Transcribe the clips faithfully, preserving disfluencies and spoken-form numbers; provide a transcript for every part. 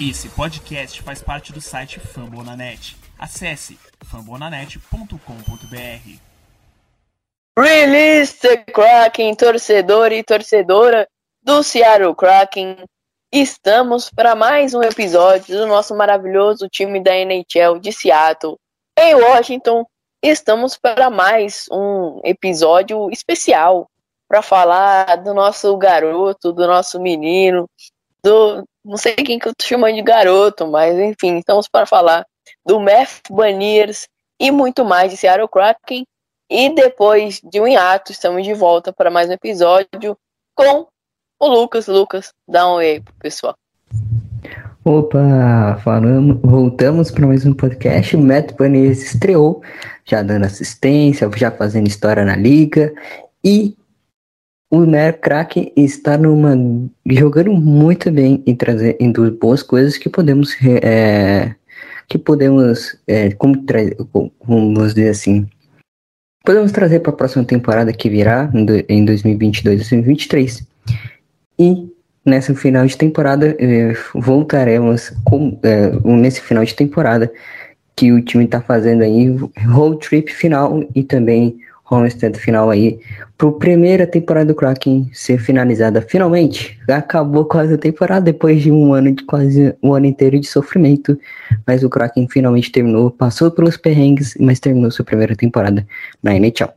Esse podcast faz parte do site Fã Bonanet. Acesse fã bonanet ponto com ponto b r. Release the Kraken, torcedor e torcedora do Seattle Kraken. Estamos para mais um episódio do nosso maravilhoso time da N H L de Seattle. Em Washington, estamos para mais um episódio especial para falar do nosso garoto, do nosso menino, do... não sei quem que eu tô chamando de garoto, mas enfim, estamos para falar do Matthew Beniers e muito mais de Seattle Kraken. E depois de um hiato, estamos de volta para mais um episódio com o Lucas. Lucas, dá um oi pro pessoal. Opa, falamos, voltamos para mais um podcast. O Matthew Beniers estreou, já dando assistência, já fazendo história na liga. E o Seattle Kraken está numa, jogando muito bem e trazendo boas coisas que podemos... É, que podemos... É, como, como vamos dizer assim... podemos trazer para a próxima temporada que virá em dois mil e vinte e dois, dois mil e vinte e três. E nesse final de temporada voltaremos com, é, nesse final de temporada que o time está fazendo aí road trip final e também homestead final aí para a primeira temporada do Kraken ser finalizada finalmente. Acabou quase a temporada depois de um ano de quase um ano inteiro de sofrimento, mas o Kraken finalmente terminou, passou pelos perrengues, mas terminou sua primeira temporada na N H L.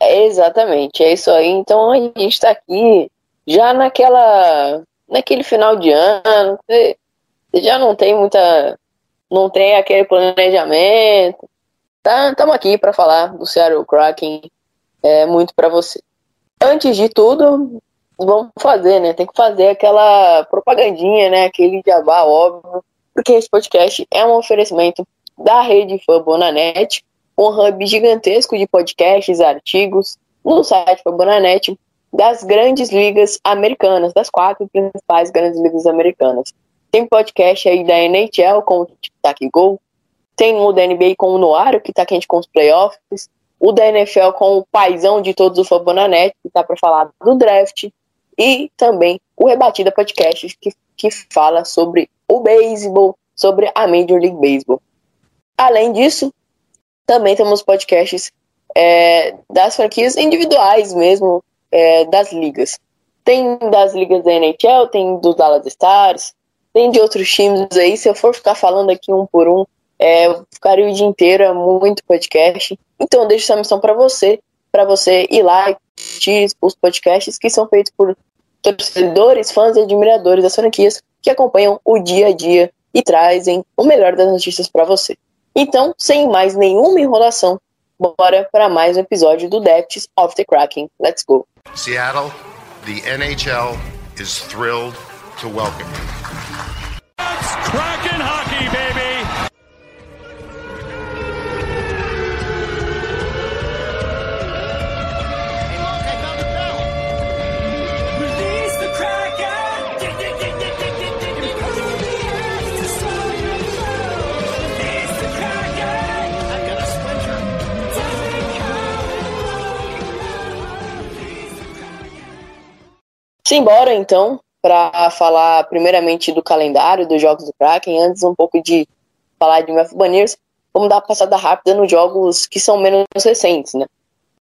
É, exatamente, é isso aí. Então a gente está aqui já naquela, naquele final de ano, você já não tem muita, não tem aquele planejamento. Estamos tá, aqui para falar do Seattle Kraken, é, muito para você. Antes de tudo, vamos fazer, né? Tem que fazer aquela propagandinha, né? Aquele jabá, óbvio, porque esse podcast é um oferecimento da rede Fã Bonanet, um hub gigantesco de podcasts, artigos, no site Fã Bonanet, das grandes ligas americanas, das quatro principais grandes ligas americanas. Tem podcast aí da N H L com o Tic-Tac Go, tem o da N B A com o Noário, que tá quente com os playoffs, o da N F L com o paizão de todos, o Fã Bonanet, que tá para falar do draft, e também o Rebatida Podcast, que, que fala sobre o beisebol, sobre a Major League Baseball. Além disso, também temos podcasts é, das franquias individuais mesmo, é, das ligas. Tem das ligas da N H L, tem dos Dallas Stars, tem de outros times aí. Se eu for ficar falando aqui um por um, É, ficaria o dia inteiro, é muito podcast. Então deixo essa missão para você, para você ir lá e assistir os podcasts que são feitos por torcedores, fãs e admiradores das franquias que acompanham o dia a dia e trazem o melhor das notícias para você. Então, sem mais nenhuma enrolação, bora para mais um episódio do Depths of the Kraken. Let's go! Seattle, the N H L is thrilled to welcome you. That's Kraken hockey, baby! Simbora, então, para falar primeiramente do calendário dos jogos do Kraken. Antes um pouco de falar de Matthew Beniers, vamos dar uma passada rápida nos jogos que são menos recentes, né?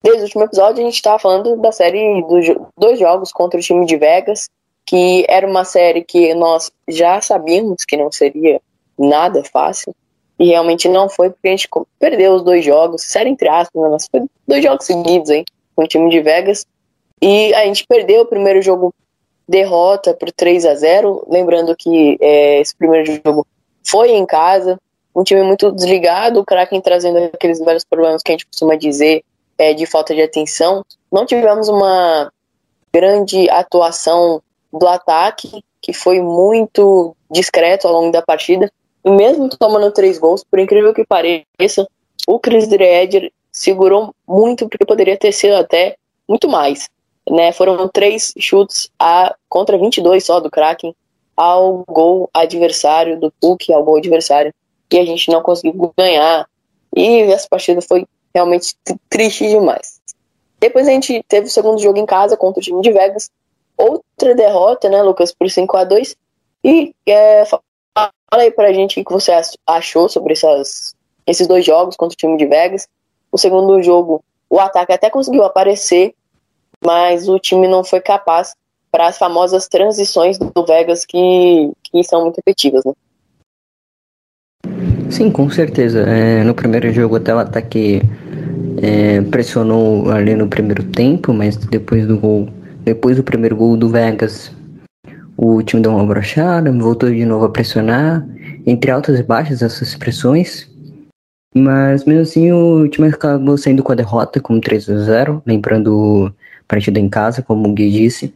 Desde o último episódio a gente estava falando da série dos dois jogos contra o time de Vegas, que era uma série que nós já sabíamos que não seria nada fácil, e realmente não foi, porque a gente perdeu os dois jogos, série entre aspas, né? Mas foi dois jogos seguidos, hein, com o time de Vegas. E a gente perdeu o primeiro jogo, derrota por três a zero, lembrando que é, esse primeiro jogo foi em casa, um time muito desligado, o Kraken trazendo aqueles vários problemas que a gente costuma dizer, é, de falta de atenção. Não tivemos uma grande atuação do ataque, que foi muito discreto ao longo da partida, e mesmo tomando três gols, por incrível que pareça, o Chris Drieger segurou muito, porque poderia ter sido até muito mais, né? Foram três chutes a, contra vinte e dois só do Kraken ao gol adversário do Puck, ao gol adversário, e a gente não conseguiu ganhar, e essa partida foi realmente triste demais. Depois a gente teve o segundo jogo em casa contra o time de Vegas, outra derrota, né, Lucas, por cinco a dois. E é, fala aí pra gente o que você achou sobre essas, esses dois jogos contra o time de Vegas. O segundo jogo, o ataque até conseguiu aparecer, mas o time não foi capaz para as famosas transições do Vegas que, que são muito efetivas, né? Sim, com certeza. É, no primeiro jogo até o ataque é, pressionou ali no primeiro tempo, mas depois do gol, depois do primeiro gol do Vegas, o time deu uma brochada, voltou de novo a pressionar, entre altas e baixas essas pressões. Mas mesmo assim o time acabou saindo com a derrota, como três a zero, lembrando a partida em casa, como o Gui disse.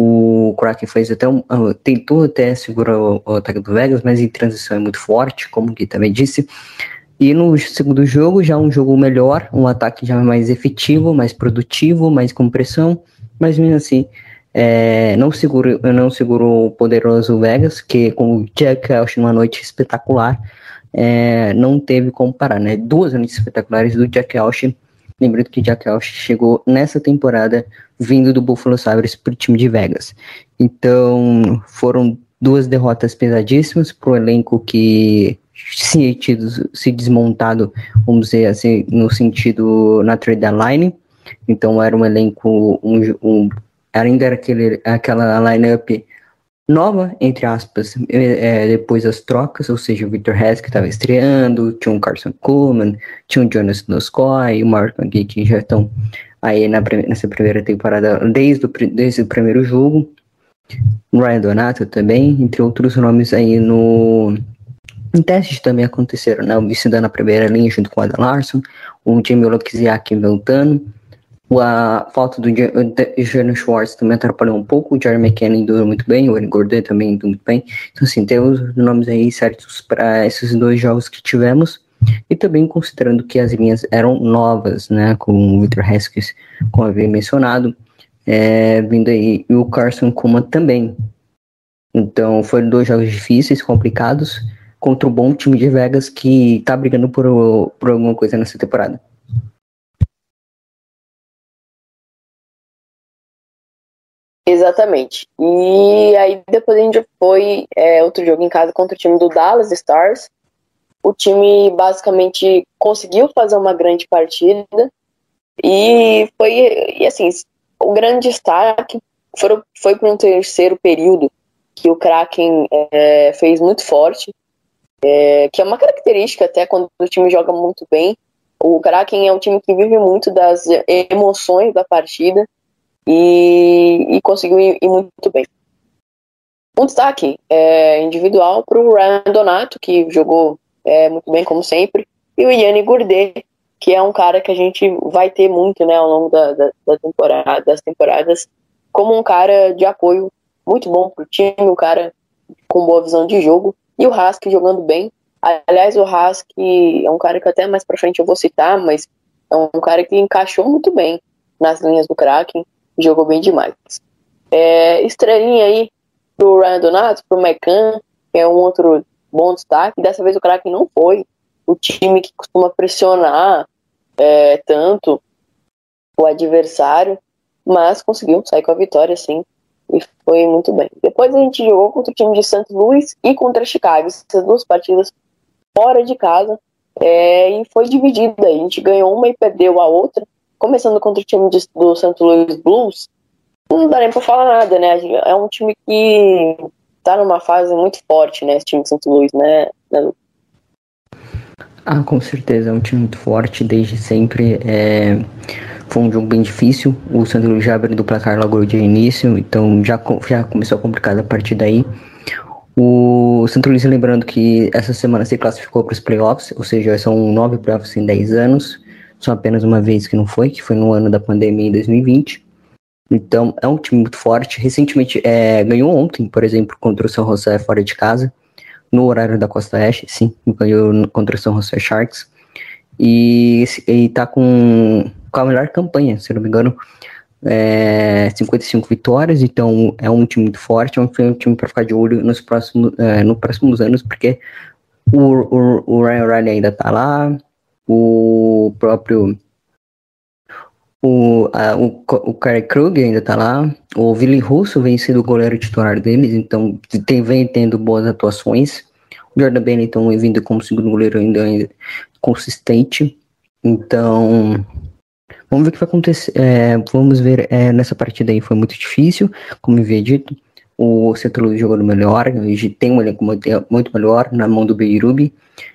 O Kraken fez até um, tentou até segurar o, o ataque do Vegas, mas em transição é muito forte, como o Gui também disse. E no segundo jogo, já um jogo melhor, um ataque já mais efetivo, mais produtivo, mais com pressão, mas mesmo assim é, não, segurou, não segurou o poderoso Vegas, que com o Jack Eichel numa noite espetacular, É, não teve como parar, né? Duas noites espetaculares do Jack Eichel. Lembrando que Jack Eichel chegou nessa temporada vindo do Buffalo Sabres para o time de Vegas. Então foram duas derrotas pesadíssimas para o elenco que se, tido, se desmontado, vamos dizer assim, no sentido na trade deadline. Então era um elenco, um, um, ainda era aquele, aquela line-up nova, entre aspas, é, depois das trocas, ou seja, o Victor Hedman que estava estreando, tinha um Carson Kuhlman, tinha um Jonas Noskoy, o Mark McGee, que já estão aí na, nessa primeira temporada desde o, desde o primeiro jogo, Ryan Donato também, entre outros nomes aí no... Em testes também aconteceram, né? O Vince Dunn na primeira linha junto com o Adam Larson, o Jamie Oleksiak inventando, a falta do Jano Schwartz também atrapalhou um pouco, o Jerry McKenzie andou muito bem, o Yannick Gourde também andou muito bem. Então assim, temos nomes aí certos para esses dois jogos que tivemos, e também considerando que as linhas eram novas, né, com o Victor Hedman, como havia mencionado, é, vindo aí, e o Carson Kuhlman também. Então foram dois jogos difíceis, complicados, contra o bom time de Vegas, que tá brigando por, por alguma coisa nessa temporada. Exatamente. E aí depois a gente foi é, outro jogo em casa contra o time do Dallas Stars. O time basicamente conseguiu fazer uma grande partida. E foi, e assim, o grande destaque foi, foi para um terceiro período que o Kraken é, fez muito forte. É, que é uma característica até quando o time joga muito bem. O Kraken é um time que vive muito das emoções da partida. E, e conseguiu ir, ir muito bem. Um destaque é, individual para o Ryan Donato, que jogou é, muito bem como sempre, e o Yannick Gourde, que é um cara que a gente vai ter muito, né, ao longo da, da, da temporada, das temporadas, como um cara de apoio muito bom para o time, um cara com boa visão de jogo, e o Rask jogando bem. Aliás, o Rask é um cara que até mais para frente eu vou citar, mas é um cara que encaixou muito bem nas linhas do Kraken, jogou bem demais. É, estrelinha aí pro Ryan Donato, pro McCann, que é um outro bom destaque. Dessa vez o Kraken não foi o time que costuma pressionar é, tanto o adversário, mas conseguiu sair com a vitória, sim, e foi muito bem. Depois a gente jogou contra o time de Saint Louis e contra Chicago, essas duas partidas fora de casa, é, e foi dividida. A gente ganhou uma e perdeu a outra. Começando contra o time de, do Saint Louis Blues, não dá nem pra falar nada, né? É um time que tá numa fase muito forte, né? Esse time de Saint Louis, né? Ah, com certeza, é um time muito forte desde sempre. É... Foi um jogo bem difícil. O Saint Louis já abriu do placar logo de início, então já, já começou a complicar a partir daí. O Saint Louis, lembrando que essa semana se classificou para os playoffs, ou seja, são nove playoffs em dez anos. Só apenas uma vez que não foi, que foi no ano da pandemia em dois mil e vinte. Então é um time muito forte. Recentemente é, ganhou ontem, por exemplo, contra o San Jose fora de casa, no horário da Costa Oeste, sim, ganhou contra o San Jose Sharks. E está com, com a melhor campanha, se não me engano, é, cinquenta e cinco vitórias. Então é um time muito forte, é um time para ficar de olho nos próximos, é, nos próximos anos, porque o, o, o Ryan O'Reilly ainda está lá. O próprio O, a, o, o Kari Krug ainda tá lá. O Vili Russo vem sendo o goleiro titular deles, então tem, vem tendo boas atuações. O Jordan Eberle, então, vem vindo como segundo goleiro ainda, ainda consistente. Então, vamos ver o que vai acontecer. É, vamos ver, é, nessa partida aí foi muito difícil, como eu havia dito. O Seattle Kraken jogando melhor, tem um elenco muito melhor na mão do Beirubi,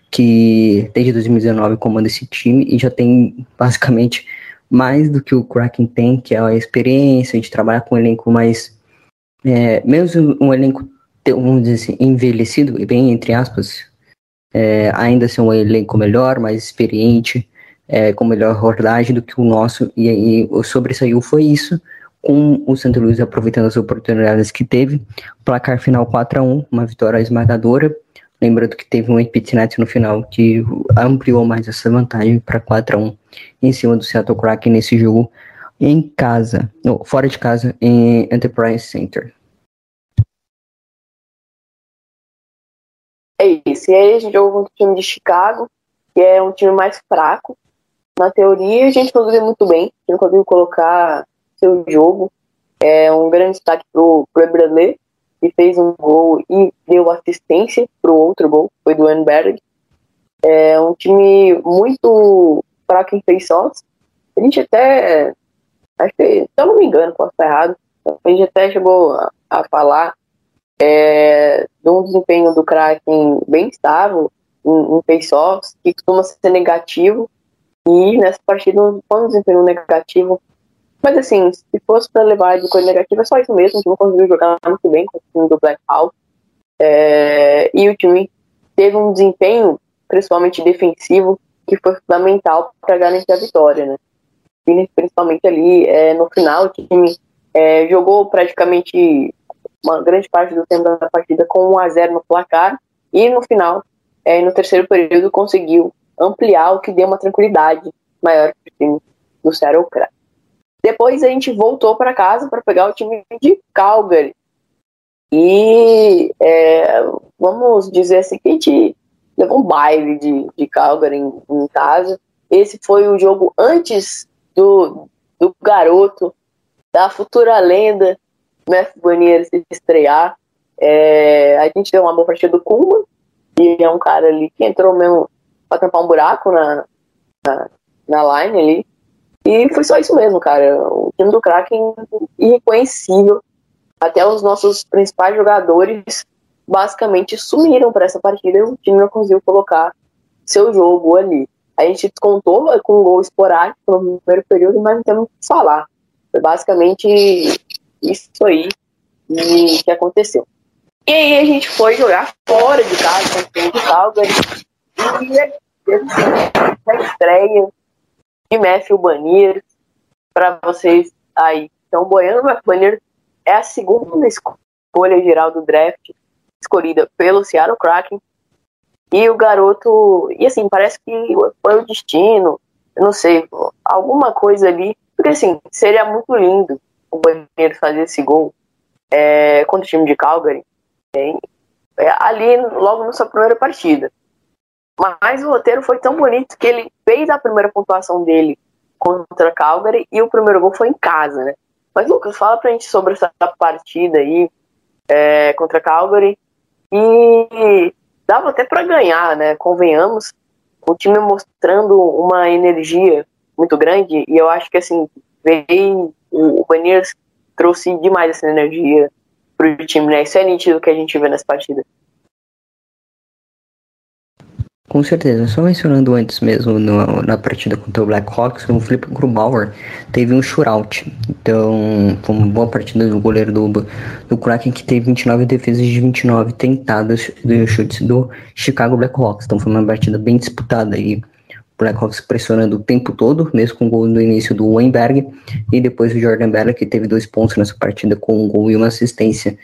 que desde dois mil e dezenove comanda esse time e já tem basicamente mais do que o Kraken tem, que é a experiência de trabalhar com um elenco mais... É, mesmo um elenco, vamos dizer assim, envelhecido, bem entre aspas, é, ainda ser assim, um elenco melhor, mais experiente, é, com melhor rodagem do que o nosso, e aí o sobressaiu foi isso, com o Saint Louis aproveitando as oportunidades que teve. Placar final quatro a um, uma vitória esmagadora. Lembrando que teve um epitinete no final que ampliou mais essa vantagem para quatro a um em cima do Seattle Kraken nesse jogo em casa, não, fora de casa, em Enterprise Center. É isso. E aí a gente jogou contra o time de Chicago, que é um time mais fraco. Na teoria a gente produziu muito bem, a gente conseguiu colocar seu jogo. É um grande destaque pro, pro Eberle, que fez um gol e deu assistência pro outro gol, foi do Enberg. É um time muito fraco em face-offs. A gente até, acho que, se eu não me engano, posso estar errado, a gente até chegou a, a falar é, de um desempenho do Kraken bem estável em, em face-offs, que costuma ser negativo, e nessa partida foi um desempenho negativo. Mas assim, se fosse para levar de coisa negativa, é só isso mesmo. O time conseguiu jogar muito bem com o time do Blackhawks. É, e o time teve um desempenho, principalmente defensivo, que foi fundamental para garantir a vitória, né? E principalmente ali é, no final, o time é, jogou praticamente uma grande parte do tempo da partida com um a zero no placar. E no final, é, no terceiro período, conseguiu ampliar, o que deu uma tranquilidade maior para o time do Seattle Kraken. Depois a gente voltou para casa para pegar o time de Calgary. E é, vamos dizer assim que a gente levou um baile de, de Calgary em, em casa. Esse foi o jogo antes do, do garoto, da futura lenda, Matthew Beniers, se estrear. É, a gente deu uma boa partida do Kuhlman, que é um cara ali que entrou mesmo para tampar um buraco na, na, na line ali. E foi só isso mesmo, cara. O time do Kraken irreconhecível. Até os nossos principais jogadores basicamente sumiram para essa partida e o time não conseguiu colocar seu jogo ali. A gente descontou com um gol esporádico no primeiro período, mas não temos o que falar. Foi basicamente isso aí que aconteceu. E aí a gente foi jogar fora de casa, no time de Calgary. E a estreia de Matthew Beniers, para vocês aí que estão boiando, Matthew Beniers é a segunda escolha geral do draft, escolhida pelo Seattle Kraken, e o garoto, e assim, parece que foi o destino, eu não sei, alguma coisa ali, porque assim, seria muito lindo o Beniers fazer esse gol é, contra o time de Calgary, é, ali logo na sua primeira partida. Mas o roteiro foi tão bonito que ele fez a primeira pontuação dele contra Calgary e o primeiro gol foi em casa, né? Mas, Lucas, fala pra gente sobre essa partida aí é, contra Calgary. E dava até pra ganhar, né? Convenhamos, o time mostrando uma energia muito grande e eu acho que, assim, veio, o Beniers trouxe demais essa energia pro time, né? Isso é nítido que a gente vê nessa partida. Com certeza, só mencionando antes mesmo no, na partida contra o Blackhawks, o Felipe Grubauer teve um shootout, então foi uma boa partida do goleiro do, do Kraken, que teve vinte e nove defesas de vinte e nove tentadas dos chutes do Chicago Blackhawks, então foi uma partida bem disputada e o Blackhawks pressionando o tempo todo, mesmo com o gol no início do Weinberg e depois o Jordan Eberle, que teve dois pontos nessa partida com um gol e uma assistência,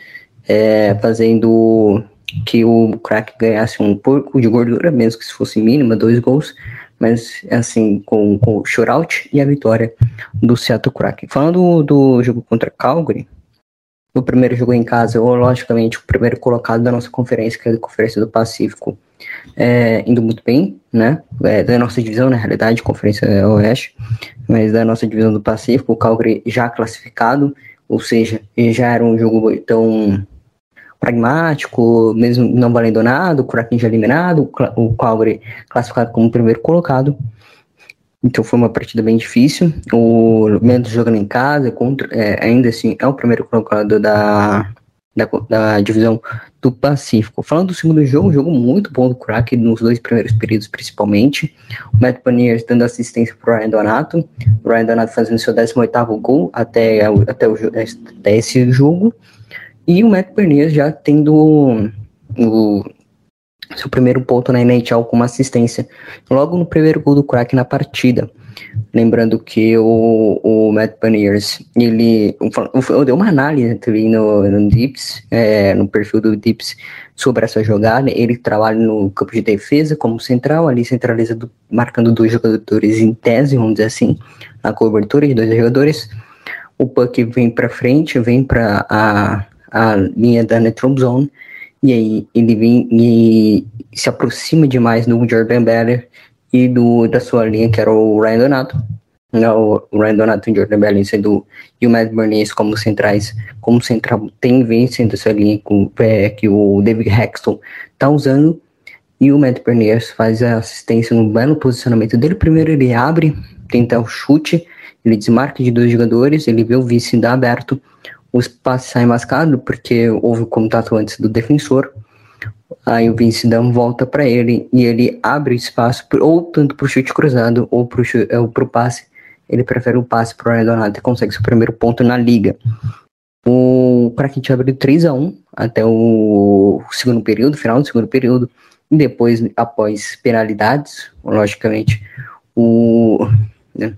é, fazendo que o Kraken ganhasse um pouco de gordura, mesmo que se fosse mínima, dois gols, mas assim, com, com o shootout e a vitória do Seattle Kraken. Falando do, do jogo contra Calgary, o primeiro jogo em casa, ou logicamente o primeiro colocado da nossa conferência, que é a Conferência do Pacífico, é, indo muito bem, né? É, da nossa divisão, na realidade, Conferência Oeste, mas da nossa divisão do Pacífico, o Calgary já classificado, ou seja, já era um jogo tão pragmático, mesmo não valendo nada, o Kraken já eliminado, o Calgary classificado como primeiro colocado. Então foi uma partida bem difícil, o Mendes jogando em casa, contra, é, ainda assim é o primeiro colocado da, da, da divisão do Pacífico. Falando do segundo jogo, um jogo muito bom do Kraken nos dois primeiros períodos principalmente, o Matthew Beniers dando assistência para o Ryan Donato, o Ryan Donato fazendo seu décimo oitavo gol até, até, o, até esse jogo, e o Matthew Beniers já tendo o... o seu primeiro ponto na N H L com uma assistência logo no primeiro gol do Kraken na partida. Lembrando que o, o Matthew Beniers, ele eu dei uma análise no, no Dips, é, no perfil do Dips sobre essa jogada. Ele trabalha no campo de defesa como central, ali centraliza do, marcando dois jogadores em tese, vamos dizer assim, na cobertura de dois jogadores. O puck vem para frente, vem para a, a linha da neutral zone. E aí ele vem e se aproxima demais do Jordan Eberle e do, da sua linha, que era o Ryan Donato. O Ryan Donato e o Jordan Eberle sendo, e o Matthew Beniers como centrais, como central tem vencendo essa linha com, é, que o David Hakstol está usando. E o Matthew Beniers faz a assistência no belo posicionamento dele. Primeiro ele abre, tenta o chute, ele desmarca de dois jogadores, ele vê o vice dar aberto. O passe sai mascado porque houve contato antes do defensor. Aí o Vince Dunn volta para ele e ele abre espaço pro, ou tanto para o chute cruzado ou para o passe. Ele prefere o passe para o Ryan Donato e consegue seu primeiro ponto na liga. O Kraken abriu três a um até o segundo período, final do segundo período. E depois, após penalidades, logicamente, o... Né,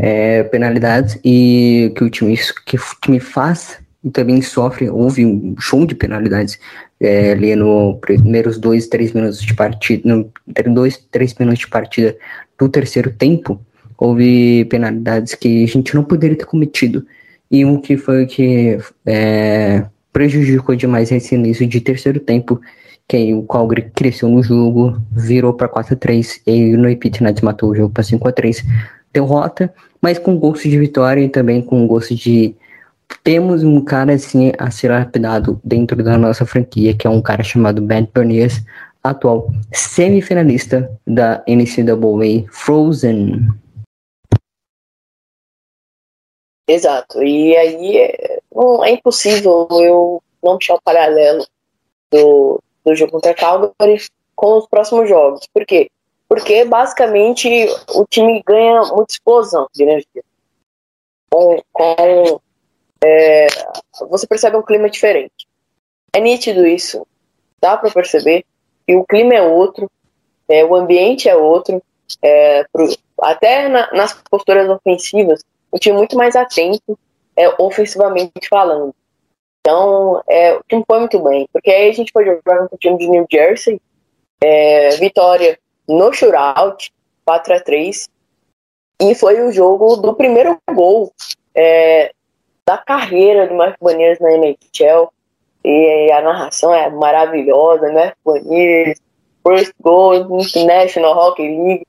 É, penalidades e que o time, que o time faz e também sofre, houve um show de penalidades é, ali nos primeiros dois, três minutos de partida, no, dois, três minutos de partida do terceiro tempo, houve penalidades que a gente não poderia ter cometido, e um que foi que é, prejudicou demais esse início de terceiro tempo, que aí o Calgary cresceu no jogo, virou para quatro a três e no repeat net matou o jogo para cinco a três. Derrota, mas com gosto de vitória e também com gosto de temos um cara assim a ser lapidado dentro da nossa franquia, que é um cara chamado Matthew Beniers, atual semifinalista da N C A A Frozen. Exato, e aí é, não, é impossível eu não puxar o paralelo do, do jogo contra Calgary com os próximos jogos, por quê? Porque, basicamente, o time ganha muita explosão de energia. Com, com, é, você percebe um clima diferente. É nítido isso. Dá para perceber que o clima é outro, é, o ambiente é outro. É, pro, até na, nas posturas ofensivas, o time é muito mais atento, é, ofensivamente falando. Então, é, o time foi muito bem. Porque aí a gente pode jogar contra o time de New Jersey. É, vitória no shootout, quatro a três, e foi o jogo do primeiro gol é, da carreira do Matthew Beniers na N H L, e a narração é maravilhosa, né? Matthew Beniers, first goal International Hockey League,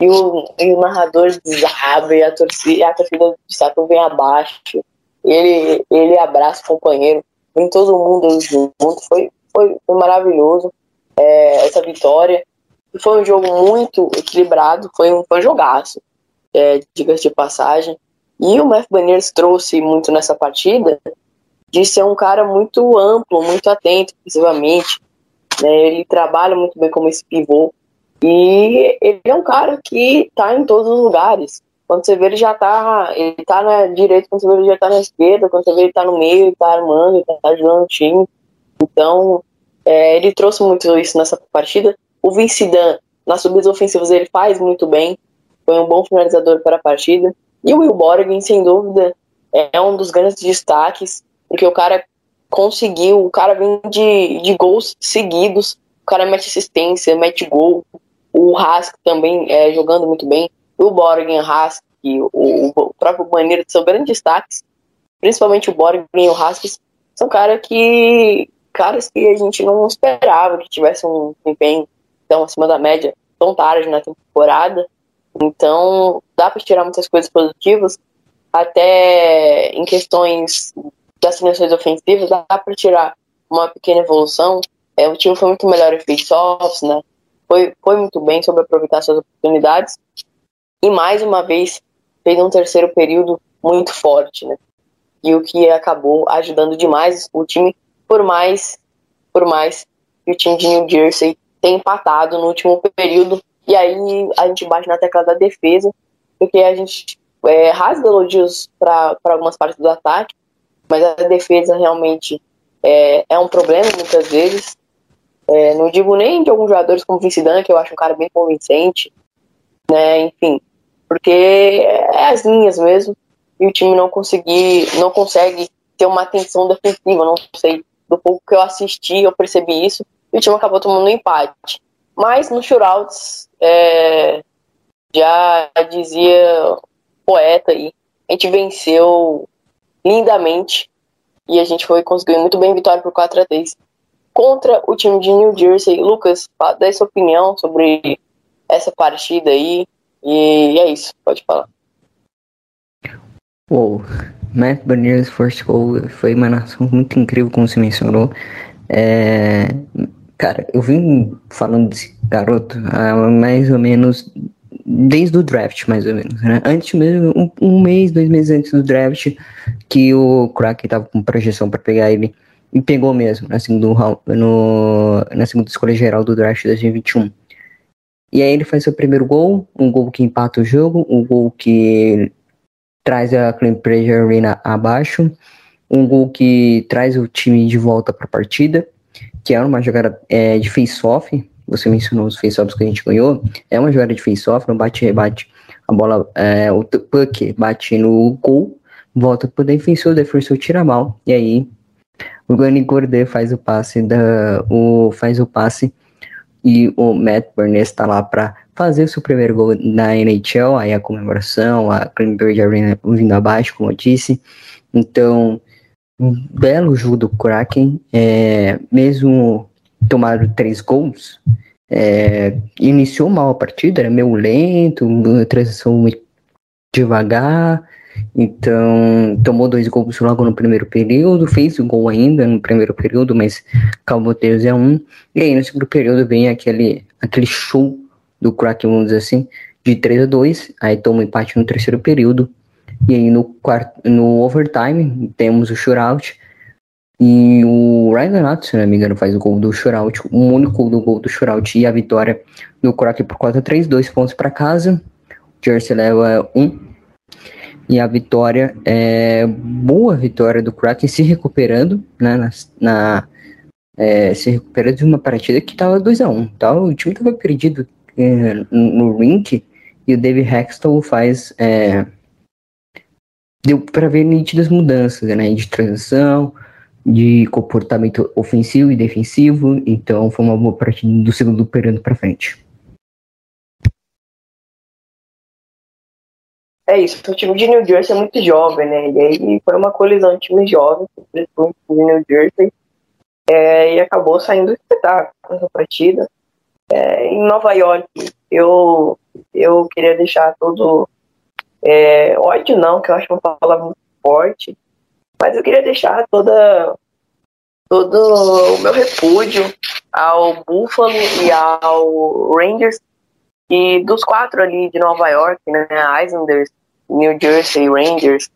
e o, e o narrador desabre, a torcida, a torcida do Seattle vem abaixo, ele, ele abraça o companheiro, vem todo mundo junto, foi, foi, foi maravilhoso é, essa vitória. Foi um jogo muito equilibrado, foi um, foi um jogaço, é, diga-se de passagem. E o Matthew Beniers trouxe muito nessa partida de ser um cara muito amplo, muito atento, principalmente. Né? Ele trabalha muito bem como esse pivô. E ele é um cara que está em todos os lugares. Quando você vê, ele já está tá na direita, quando você vê, ele já está na esquerda, quando você vê, ele está no meio, ele está armando, ele está ajudando o time. Então, é, ele trouxe muito isso nessa partida. O Vince Dunn, nas subidas ofensivas, ele faz muito bem. Foi um bom finalizador para a partida. E o Will Borgen, sem dúvida, é um dos grandes destaques, porque o cara conseguiu, o cara vem de, de gols seguidos, o cara mete assistência, mete gol. O Rask também é, jogando muito bem. O Borgen, Rask, o, o próprio Beniers são grandes destaques. Principalmente o Borgen e o Rask são cara que, caras que a gente não esperava que tivesse um desempenho estão acima da média tão tarde na temporada. Então, dá para tirar muitas coisas positivas, até em questões das seleções ofensivas, dá para tirar uma pequena evolução. É, o time foi muito melhor em face-offs, né? Foi, foi muito bem, soube aproveitar suas oportunidades. E, mais uma vez, fez um terceiro período muito forte, né? E o que acabou ajudando demais o time, por mais, por mais que o time de New Jersey tenha empatado no último período. E aí a gente bate na tecla da defesa, porque a gente é, rasga elogios para algumas partes do ataque, mas a defesa realmente é, é um problema muitas vezes. É, não digo nem de alguns jogadores como Vince Dunn, que eu acho um cara bem convincente, né? Enfim, porque é as linhas mesmo, e o time não, conseguir, não consegue ter uma atenção defensiva. Não sei, do pouco que eu assisti, eu percebi isso, e o time acabou tomando um empate. Mas no shootouts, é, já dizia poeta aí, a gente venceu lindamente e a gente foi conseguiu muito bem vitória por quatro a três contra o time de New Jersey. Lucas, dá sua opinião sobre essa partida aí e é isso, pode falar. Uou, Matthew Beniers' first goal foi uma narração muito incrível, como se mencionou. É... Cara, eu vim falando desse garoto há mais ou menos desde o draft, mais ou menos, né? Antes mesmo, um, um mês, dois meses antes do draft, que o Kraken tava com projeção para pegar ele e pegou mesmo na segunda, no, na segunda escolha geral do draft de dois mil e vinte e um. E aí ele faz seu primeiro gol, um gol que empata o jogo, um gol que traz a Climate Pledge Arena abaixo, um gol que traz o time de volta para a partida, que era uma jogada é, de face-off. Você mencionou os face-offs que a gente ganhou. É uma jogada de face-off, no bate-rebate. A bola, é, o puck bate no gol, volta pro defensor, o defensor tira a mal. E aí, o Yannick Gourde faz o passe, da, o, faz o passe e o Matthew Beniers está lá para fazer o seu primeiro gol na N H L. Aí a comemoração, a Climate Pledge Arena vindo abaixo, como eu disse. Então... um belo jogo do Kraken, é, mesmo tomando três gols, é, iniciou mal a partida, era meio lento, transição muito devagar, então tomou dois gols logo no primeiro período, fez o gol ainda no primeiro período, mas acabou três a um, e aí no segundo período vem aquele, aquele show do Kraken, vamos dizer assim, de três a dois, aí toma um empate no terceiro período. E aí no, quarto, no overtime temos o shootout e o Ryan Donato, se não me engano, faz o gol do shootout, o único do gol do shootout e a vitória do Kraken por quatro a três, dois pontos para casa. O Jersey leva um e a vitória é boa vitória do Kraken, se recuperando, né, na, na, é, se recuperando de uma partida que estava dois a um, tá? O time estava perdido é, no rink e o David Hakstol faz... É, deu para ver nítidas mudanças, né, de transição, de comportamento ofensivo e defensivo, então foi uma boa partida do segundo período para frente. É isso, o time de New Jersey é muito jovem, né, e aí foi uma colisão de time jovem, principalmente de New Jersey, é, e acabou saindo espetáculo essa partida. É, em Nova York, eu, eu queria deixar todo... É, ódio não, que eu acho uma palavra muito forte, mas eu queria deixar toda, todo o meu repúdio ao Buffalo e ao Rangers, e dos quatro ali de Nova York, né, Islanders, New Jersey, Rangers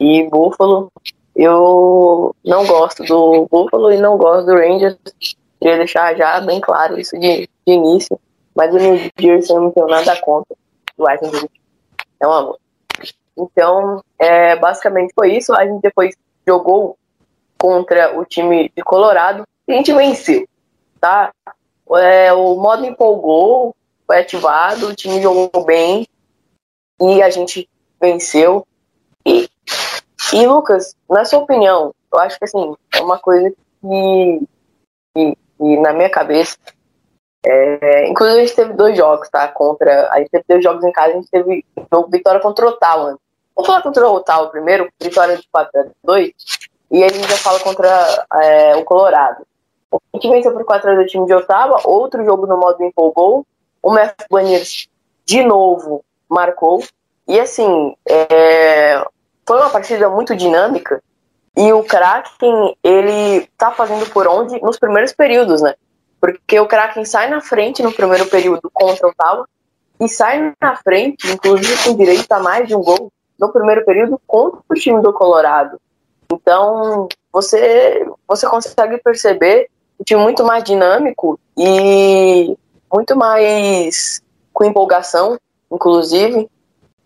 e Buffalo, eu não gosto do Buffalo e não gosto do Rangers, queria deixar já bem claro isso de, de início, mas o New Jersey eu não tenho nada contra do Islanders, é um amor. Então, é, basicamente foi isso. A gente depois jogou contra o time de Colorado e a gente venceu, tá? É, o modo empolgou, foi ativado, o time jogou bem e a gente venceu. E, e Lucas, na sua opinião, eu acho que assim, é uma coisa que, que, que na minha cabeça, é, inclusive a gente teve dois jogos, tá? Contra, a gente teve dois jogos em casa, a gente teve vitória contra o Ottawa. Vamos falar contra o Ottawa primeiro, vitória de quatro a dois, e aí a gente já fala contra é, o Colorado. O que venceu por quatro a dois o time de Ottawa, outro jogo no modo empolgou, o Matthew Beniers de novo marcou, e assim, é... foi uma partida muito dinâmica, e o Kraken, ele tá fazendo por onde nos primeiros períodos, né? Porque o Kraken sai na frente no primeiro período contra o Ottawa, e sai na frente, inclusive com direito a mais de um gol, no primeiro período contra o time do Colorado. Então, você, você consegue perceber um time muito mais dinâmico e muito mais com empolgação, inclusive,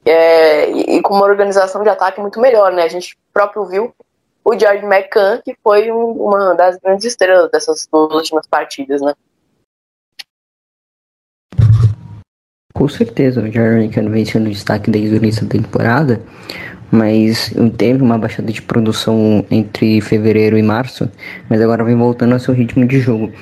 é, e, e com uma organização de ataque muito melhor, né? A gente próprio viu o Jordan McKenzie, que foi um, uma das grandes estrelas dessas duas últimas partidas, né? Com certeza, o Jerry McKenzie vem sendo destaque desde o início da temporada, mas teve uma baixada de produção entre fevereiro e março, mas agora vem voltando ao seu ritmo de jogo.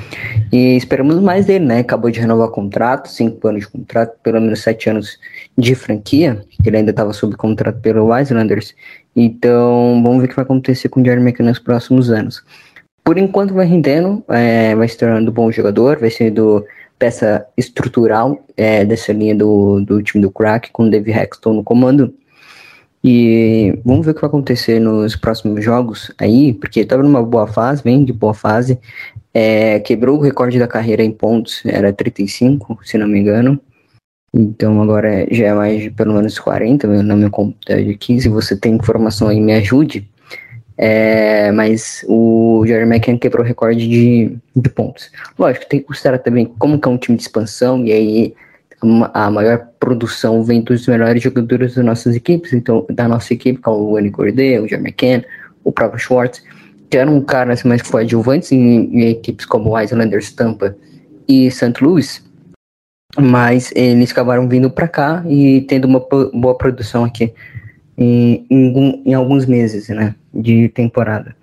E esperamos mais dele, né? Acabou de renovar contrato, cinco anos de contrato, pelo menos sete anos de franquia, ele ainda estava sob contrato pelo Islanders, então vamos ver o que vai acontecer com o Jerry McKenzie nos próximos anos. Por enquanto vai rendendo, é, vai se tornando um bom jogador, vai sendo peça estrutural é, dessa linha do, do time do Kraken, com o David Hakstol no comando. E vamos ver o que vai acontecer nos próximos jogos aí, porque estava numa boa fase, bem de boa fase, é, quebrou o recorde da carreira em pontos, era trinta e cinco, se não me engano. Então agora já é mais de pelo menos quarenta, na minha conta de quinze, se você tem informação aí me ajude. É, mas o Jerry McKenzie quebrou o recorde de, de pontos. Lógico, tem que considerar também como que é um time de expansão, e aí a maior produção vem dos melhores jogadores das nossas equipes, então da nossa equipe, como o Yannick Gourde, o Jerry McKenzie, o próprio Schwartz, que eram caras mais coadjuvantes em, em equipes como Islanders, Tampa e Saint Louis, mas eles acabaram vindo para cá e tendo uma boa produção aqui Em, em, em alguns meses, né, de temporada.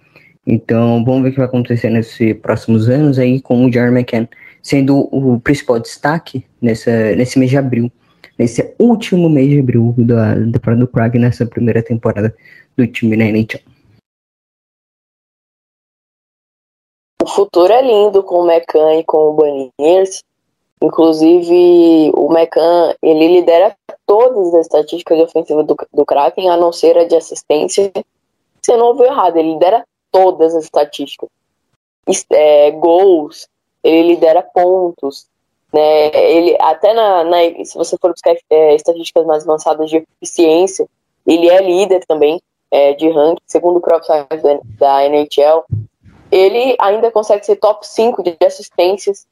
Então vamos ver o que vai acontecer nesses próximos anos aí com o Jerry McKenzie sendo o principal destaque nessa, nesse mês de abril, nesse último mês de abril da temporada do Kraken, nessa primeira temporada do time na N H L. O futuro é lindo com o McCann e com o Beniers. Inclusive, o McCann, ele lidera todas as estatísticas ofensivas do, do Kraken, a não ser a de assistência. Você não ouviu errado, ele lidera todas as estatísticas. É, gols, ele lidera pontos. Né? Ele, até na, na, se você for buscar é, estatísticas mais avançadas de eficiência, ele é líder também é, de ranking, segundo o próprio site da, da N H L. Ele ainda consegue ser top cinco de, de assistências.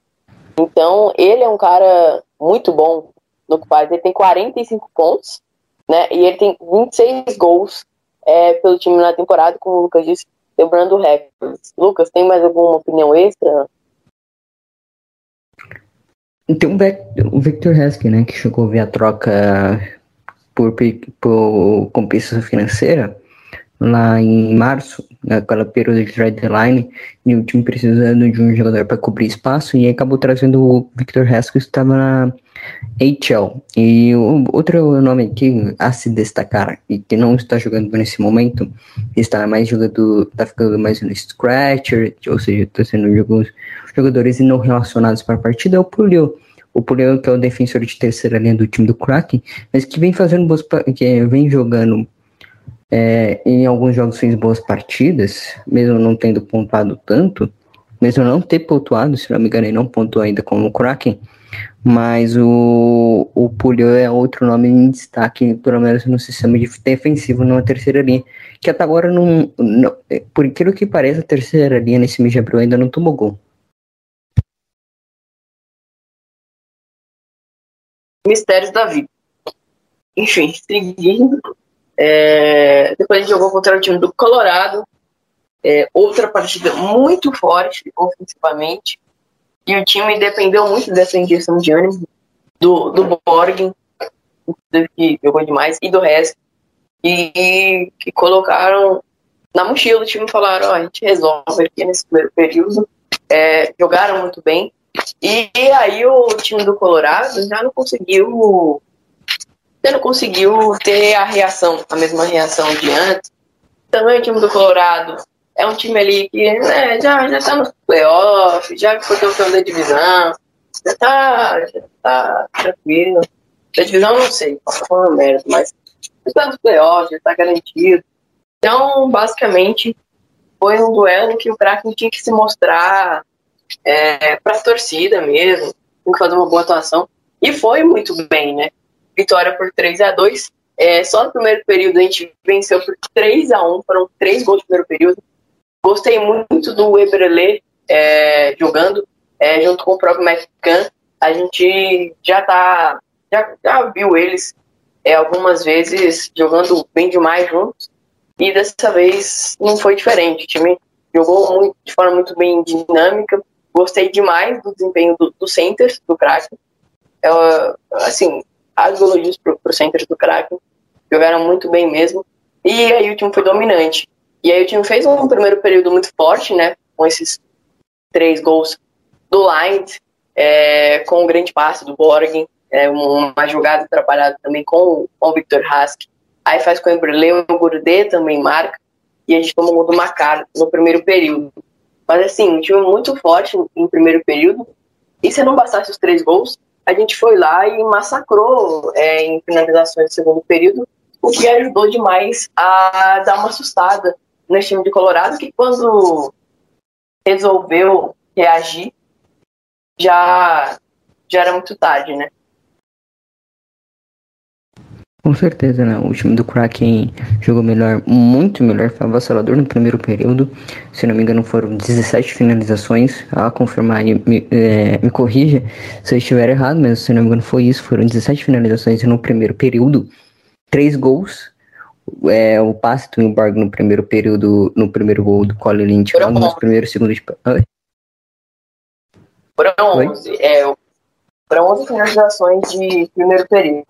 Então, ele é um cara muito bom no que faz. Ele tem quarenta e cinco pontos, né? E ele tem vinte e seis gols é, pelo time na temporada, como o Lucas disse, quebrando o recorde. Lucas, tem mais alguma opinião extra? Tem o Victor Hedman, né? Que chegou a ver a troca por, por compensação financeira lá em março, naquela período de trade deadline, e o time precisando de um jogador para cobrir espaço, e acabou trazendo o Victor Hedman, que estava na H L. E o, outro nome aqui a se destacar, e que não está jogando nesse momento, está mais jogando, está ficando mais no scratcher, ou seja, está sendo jogos, jogadores não relacionados para a partida, é o Pulio. O Pulio, que é o defensor de terceira linha do time do Kraken, mas que vem fazendo boas, que vem jogando É, em alguns jogos fez boas partidas, mesmo não tendo pontuado tanto, mesmo não ter pontuado, se não me engano, ele não pontuou ainda como o Kraken, mas o, o Pulio é outro nome em destaque, pelo menos no sistema de defensivo, numa terceira linha, que até agora, não, não, por aquilo que parece, a terceira linha nesse mês de abril ainda não tomou gol. Mistérios da vida. Enfim, seguindo... É, depois a gente jogou contra o time do Colorado, é, outra partida muito forte ofensivamente, e o time dependeu muito dessa injeção de ânimo do, do Borgen, que jogou demais, e do resto, e que colocaram na mochila do time e falaram, ó, oh, a gente resolve aqui nesse primeiro período, é, jogaram muito bem, e aí o time do Colorado já não conseguiu... Você não conseguiu ter a reação, a mesma reação de antes. Também o time do Colorado é um time ali que, né, já, já tá nos playoffs, já foi campeão da divisão, já tá, já tá tranquilo. Da divisão não sei, passa por um mérito, mas já tá nos playoffs, já tá garantido. Então, basicamente, foi um duelo que o Kraken tinha que se mostrar é, pra torcida mesmo, tinha que fazer uma boa atuação. E foi muito bem, né? Vitória por três a dois. É, só no primeiro período a gente venceu por três a um, foram três gols no primeiro período. Gostei muito do Eberle é, jogando, é, junto com o próprio McCann. A gente já tá já, já viu eles é, algumas vezes jogando bem demais juntos, e dessa vez não foi diferente. O time jogou muito, de forma muito bem dinâmica. Gostei demais do desempenho do, do centers, do Kraken. É, assim, as elogios pro, pro centers do Kraken, jogaram muito bem mesmo, e aí o time foi dominante, e aí o time fez um primeiro período muito forte, né, com esses três gols do Lind, é, com o grande passe do Borgen, é, uma jogada atrapalhada também com, com o Victor Hask, aí faz com o Eberle, o Gourde também marca, e a gente toma o gol do Macar no primeiro período. Mas assim, um time muito forte no primeiro período, e se não bastasse os três gols, a gente foi lá e massacrou é, em finalizações do segundo período, o que ajudou demais a dar uma assustada nesse time de Colorado, que quando resolveu reagir, já, já era muito tarde, né? Com certeza, né? O time do Kraken jogou melhor, muito melhor, foi avassalador no primeiro período. Se não me engano, foram dezessete finalizações. A confirmar, me, é, me corrija se eu estiver errado, mas se não me engano foi isso. Foram dezessete finalizações no primeiro período, três gols. É, o passe do Will Borgen no primeiro período, no primeiro gol do Colin Lynch, logo nos primeiros segundos de... Oi? Foram onze, é, foram onze finalizações de primeiro período.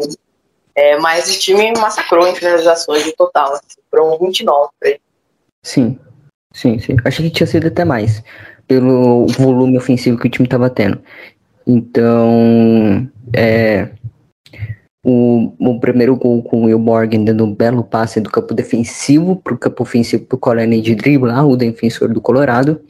É, mas o time massacrou em finalizações de total, assim, foram vinte e nove. Sim, sim, sim. Achei que tinha sido até mais, pelo volume ofensivo que o time estava tendo. Então, é, o, o primeiro gol com o Will Borgen dando um belo passe do campo defensivo para o campo ofensivo para o Colin de driblar, o defensor do Colorado.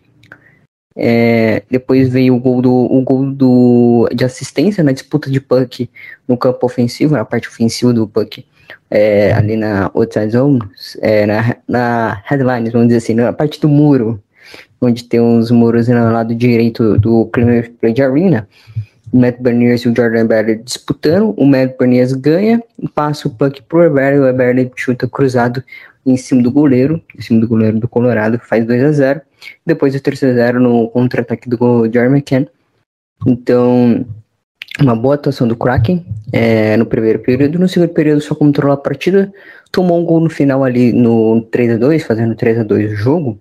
É, depois veio o gol, do, o gol do, de assistência na disputa de puck no campo ofensivo, na parte ofensiva do puck, é, ali na outside zone, é, na, na headline, vamos dizer assim, na parte do muro, onde tem uns muros no lado direito do Climate Pledge Arena. O Matthew Beniers e o Jordan Eberle disputando, o Matthew Beniers ganha, passa o puck pro Eberle, o Eberle chuta cruzado em cima do goleiro, em cima do goleiro do Colorado, que faz dois a zero. Depois o três a zero no contra-ataque do Jerry McKenzie. Então, uma boa atuação do Kraken é, no primeiro período. No segundo período só controlou a partida, tomou um gol no final ali no três a dois, fazendo três a dois o jogo.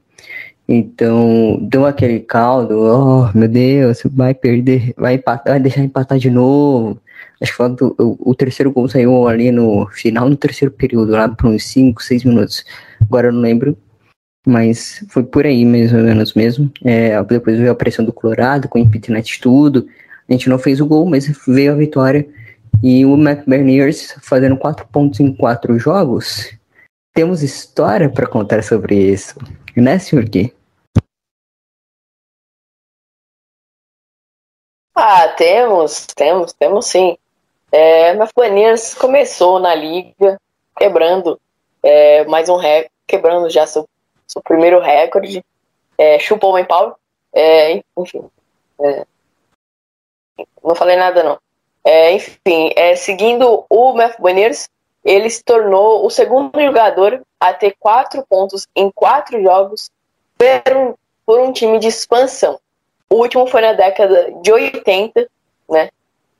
Então, deu aquele caldo, oh meu Deus, vai perder, vai empatar, vai deixar empatar de novo. Acho que do, o, o terceiro gol saiu ali no final do terceiro período, lá por uns cinco, seis minutos. Agora eu não lembro, mas foi por aí mais ou menos mesmo. É, depois veio a pressão do Colorado, com o Impitinet tudo. A gente não fez o gol, mas veio a vitória. E o Matthew Beniers fazendo quatro pontos em quatro jogos. Temos história para contar sobre isso, né, senhor Gui? Ah, temos, temos, temos sim. É, Matthew Beniers começou na liga quebrando é, mais um recorde, quebrando já seu, seu primeiro recorde, é, chupou o Empower, é, enfim, é, não falei nada não. É, enfim, é, seguindo o Matthew Beniers, ele se tornou o segundo jogador a ter quatro pontos em quatro jogos por um, por um time de expansão. O último foi na década de oitenta, né?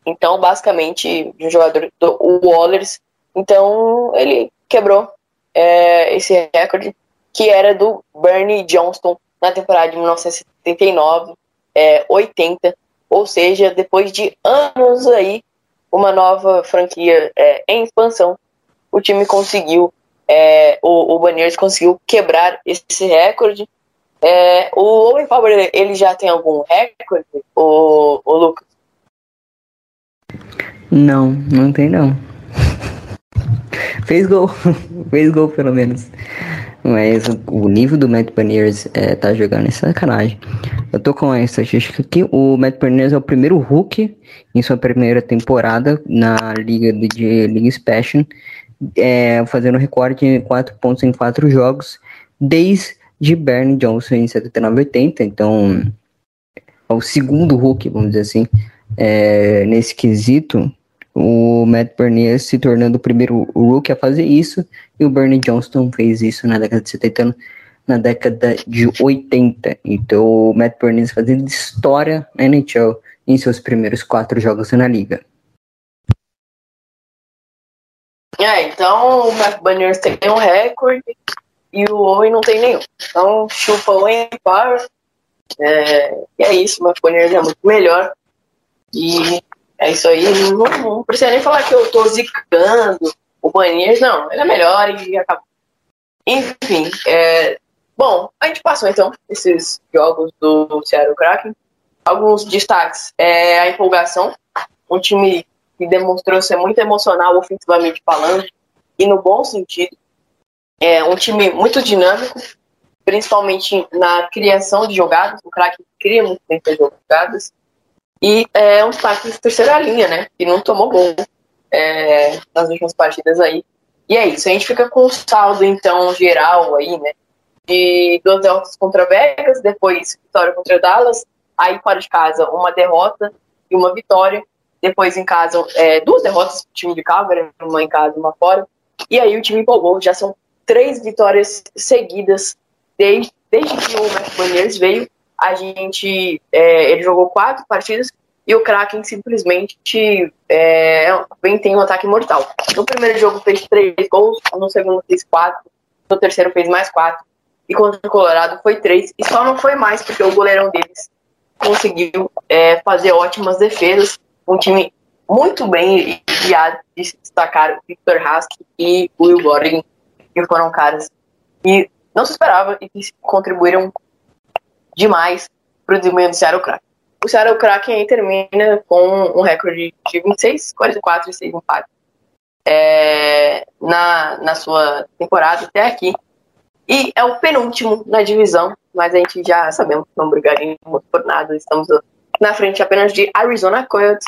Então, basicamente, um jogador do Oilers. Então, ele quebrou é, esse recorde, que era do Bernie Johnston na temporada de mil novecentos e setenta e nove, é, oitenta. Ou seja, depois de anos aí, uma nova franquia é, em expansão, o time conseguiu, é, o, o Beniers conseguiu quebrar esse recorde. É, o Owen Power, ele já tem algum recorde, o, o Lucas? Não, não tem não. Fez gol, fez gol pelo menos. Mas o nível do Matthew Beniers é, tá jogando é sacanagem. Eu tô com a estatística aqui. O Matthew Beniers é o primeiro rookie em sua primeira temporada na Liga de, de Liga Expansion, é, fazendo recorde de quatro pontos em quatro jogos, desde Bernie Johnson em setenta e nove, oitenta. Então, é o segundo rookie, vamos dizer assim, é, nesse quesito. O Matthew Beniers se tornando o primeiro rookie a fazer isso, e o Bernie Johnston fez isso na década de setenta, na década de oitenta. Então o Matthew Beniers fazendo história na N H L em seus primeiros quatro jogos na liga. É, então o Matthew Beniers tem um recorde e o Owen não tem nenhum. Então chupa o Owen para. É, e é isso, o Matthew Beniers é muito melhor. E é isso aí, não, não precisa nem falar que eu tô zicando o Beniers, não, ele é melhor e acabou. Enfim, é, bom, a gente passou então esses jogos do Seattle Kraken. Alguns destaques, é a empolgação, um time que demonstrou ser muito emocional ofensivamente falando, e no bom sentido, é um time muito dinâmico, principalmente na criação de jogadas, o Kraken cria muito bem as jogadas. E é um destaque de terceira linha, né? Que não tomou gol é, nas últimas partidas aí. E é isso, a gente fica com o saldo, então, geral aí, né? De duas derrotas contra Vegas, depois vitória contra Dallas, aí fora de casa uma derrota e uma vitória, depois em casa é, duas derrotas pro time de Calgary, uma em casa e uma fora. E aí o time empolgou, já são três vitórias seguidas desde, desde que o Matthew Beniers veio. A gente, é, ele jogou quatro partidas e o Kraken simplesmente é, vem tem um ataque mortal. No primeiro jogo fez três gols, no segundo fez quatro, no terceiro fez mais quatro, e contra o Colorado foi três, e só não foi mais porque o goleirão deles conseguiu é, fazer ótimas defesas. Um time muito bem guiado de se destacar, o Victor Hedman e o Will Borgen, que foram caras que não se esperava e que contribuíram demais para o desempenho do Seattle Kraken. O Seattle Kraken aí termina com um recorde de vinte e seis, quarenta e quatro e seis empates é, na, na sua temporada até aqui. E é o penúltimo na divisão, mas a gente já sabemos que não brigaremos por nada. Estamos na frente apenas de Arizona Coyotes.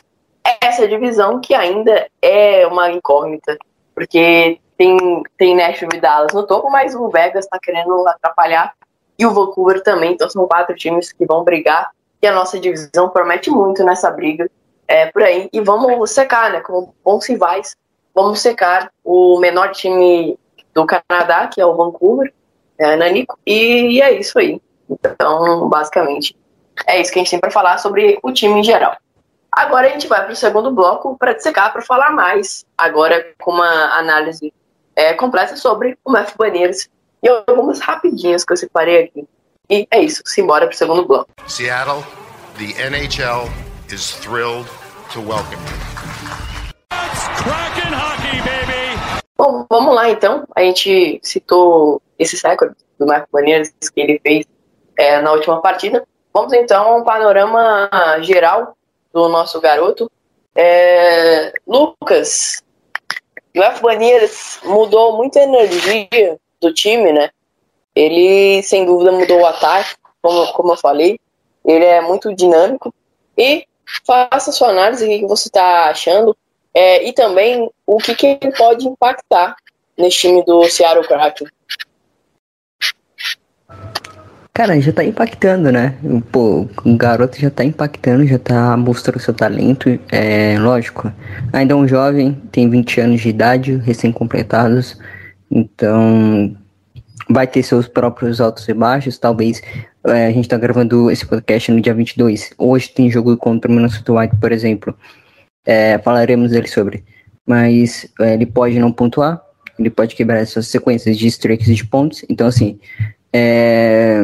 Essa divisão que ainda é uma incógnita, porque tem, tem Nashville e Dallas no topo, mas o Vegas está querendo atrapalhar. E o Vancouver também, então são quatro times que vão brigar, e a nossa divisão promete muito nessa briga é, por aí. E vamos secar, né, como bons rivais, vamos secar o menor time do Canadá, que é o Vancouver, é, Nanico, e, e é isso aí. Então, basicamente, é isso que a gente tem para falar sobre o time em geral. Agora a gente vai para o segundo bloco para dissecar, para falar mais, agora com uma análise é, completa sobre o Matthew Beniers. E algumas rapidinhas que eu separei aqui. E é isso, simbora pro segundo bloco. Seattle, the N H L is thrilled to welcome you. That's Kraken hockey, baby! Bom, vamos lá então. A gente citou esses recordes do Matthew Beniers que ele fez é, na última partida. Vamos então a um panorama geral do nosso garoto. É, Lucas, o Matthew Beniers mudou muita energia do time, né? Ele sem dúvida mudou o ataque, como, como eu falei, ele é muito dinâmico. E faça sua análise, o que você está achando é, e também o que, que ele pode impactar nesse time do Seattle Kraken. Cara, já tá impactando, né? Pô, o garoto já tá impactando, já tá mostrando seu talento, é lógico. Ainda é um jovem, tem vinte anos de idade, recém-completados. Então, vai ter seus próprios altos e baixos, talvez. É, a gente tá gravando esse podcast no dia vinte e dois. Hoje tem jogo contra o Minnesota Wild, por exemplo. É, falaremos dele sobre. Mas é, ele pode não pontuar, ele pode quebrar essas sequências de streaks de pontos. Então, assim, é,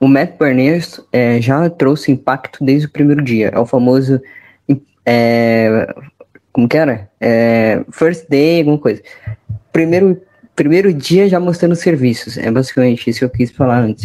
o Matthew Beniers é, já trouxe impacto desde o primeiro dia. É o famoso... É, como que era? É, first day, alguma coisa. Primeiro, primeiro dia já mostrando serviços, é basicamente isso que eu quis falar antes.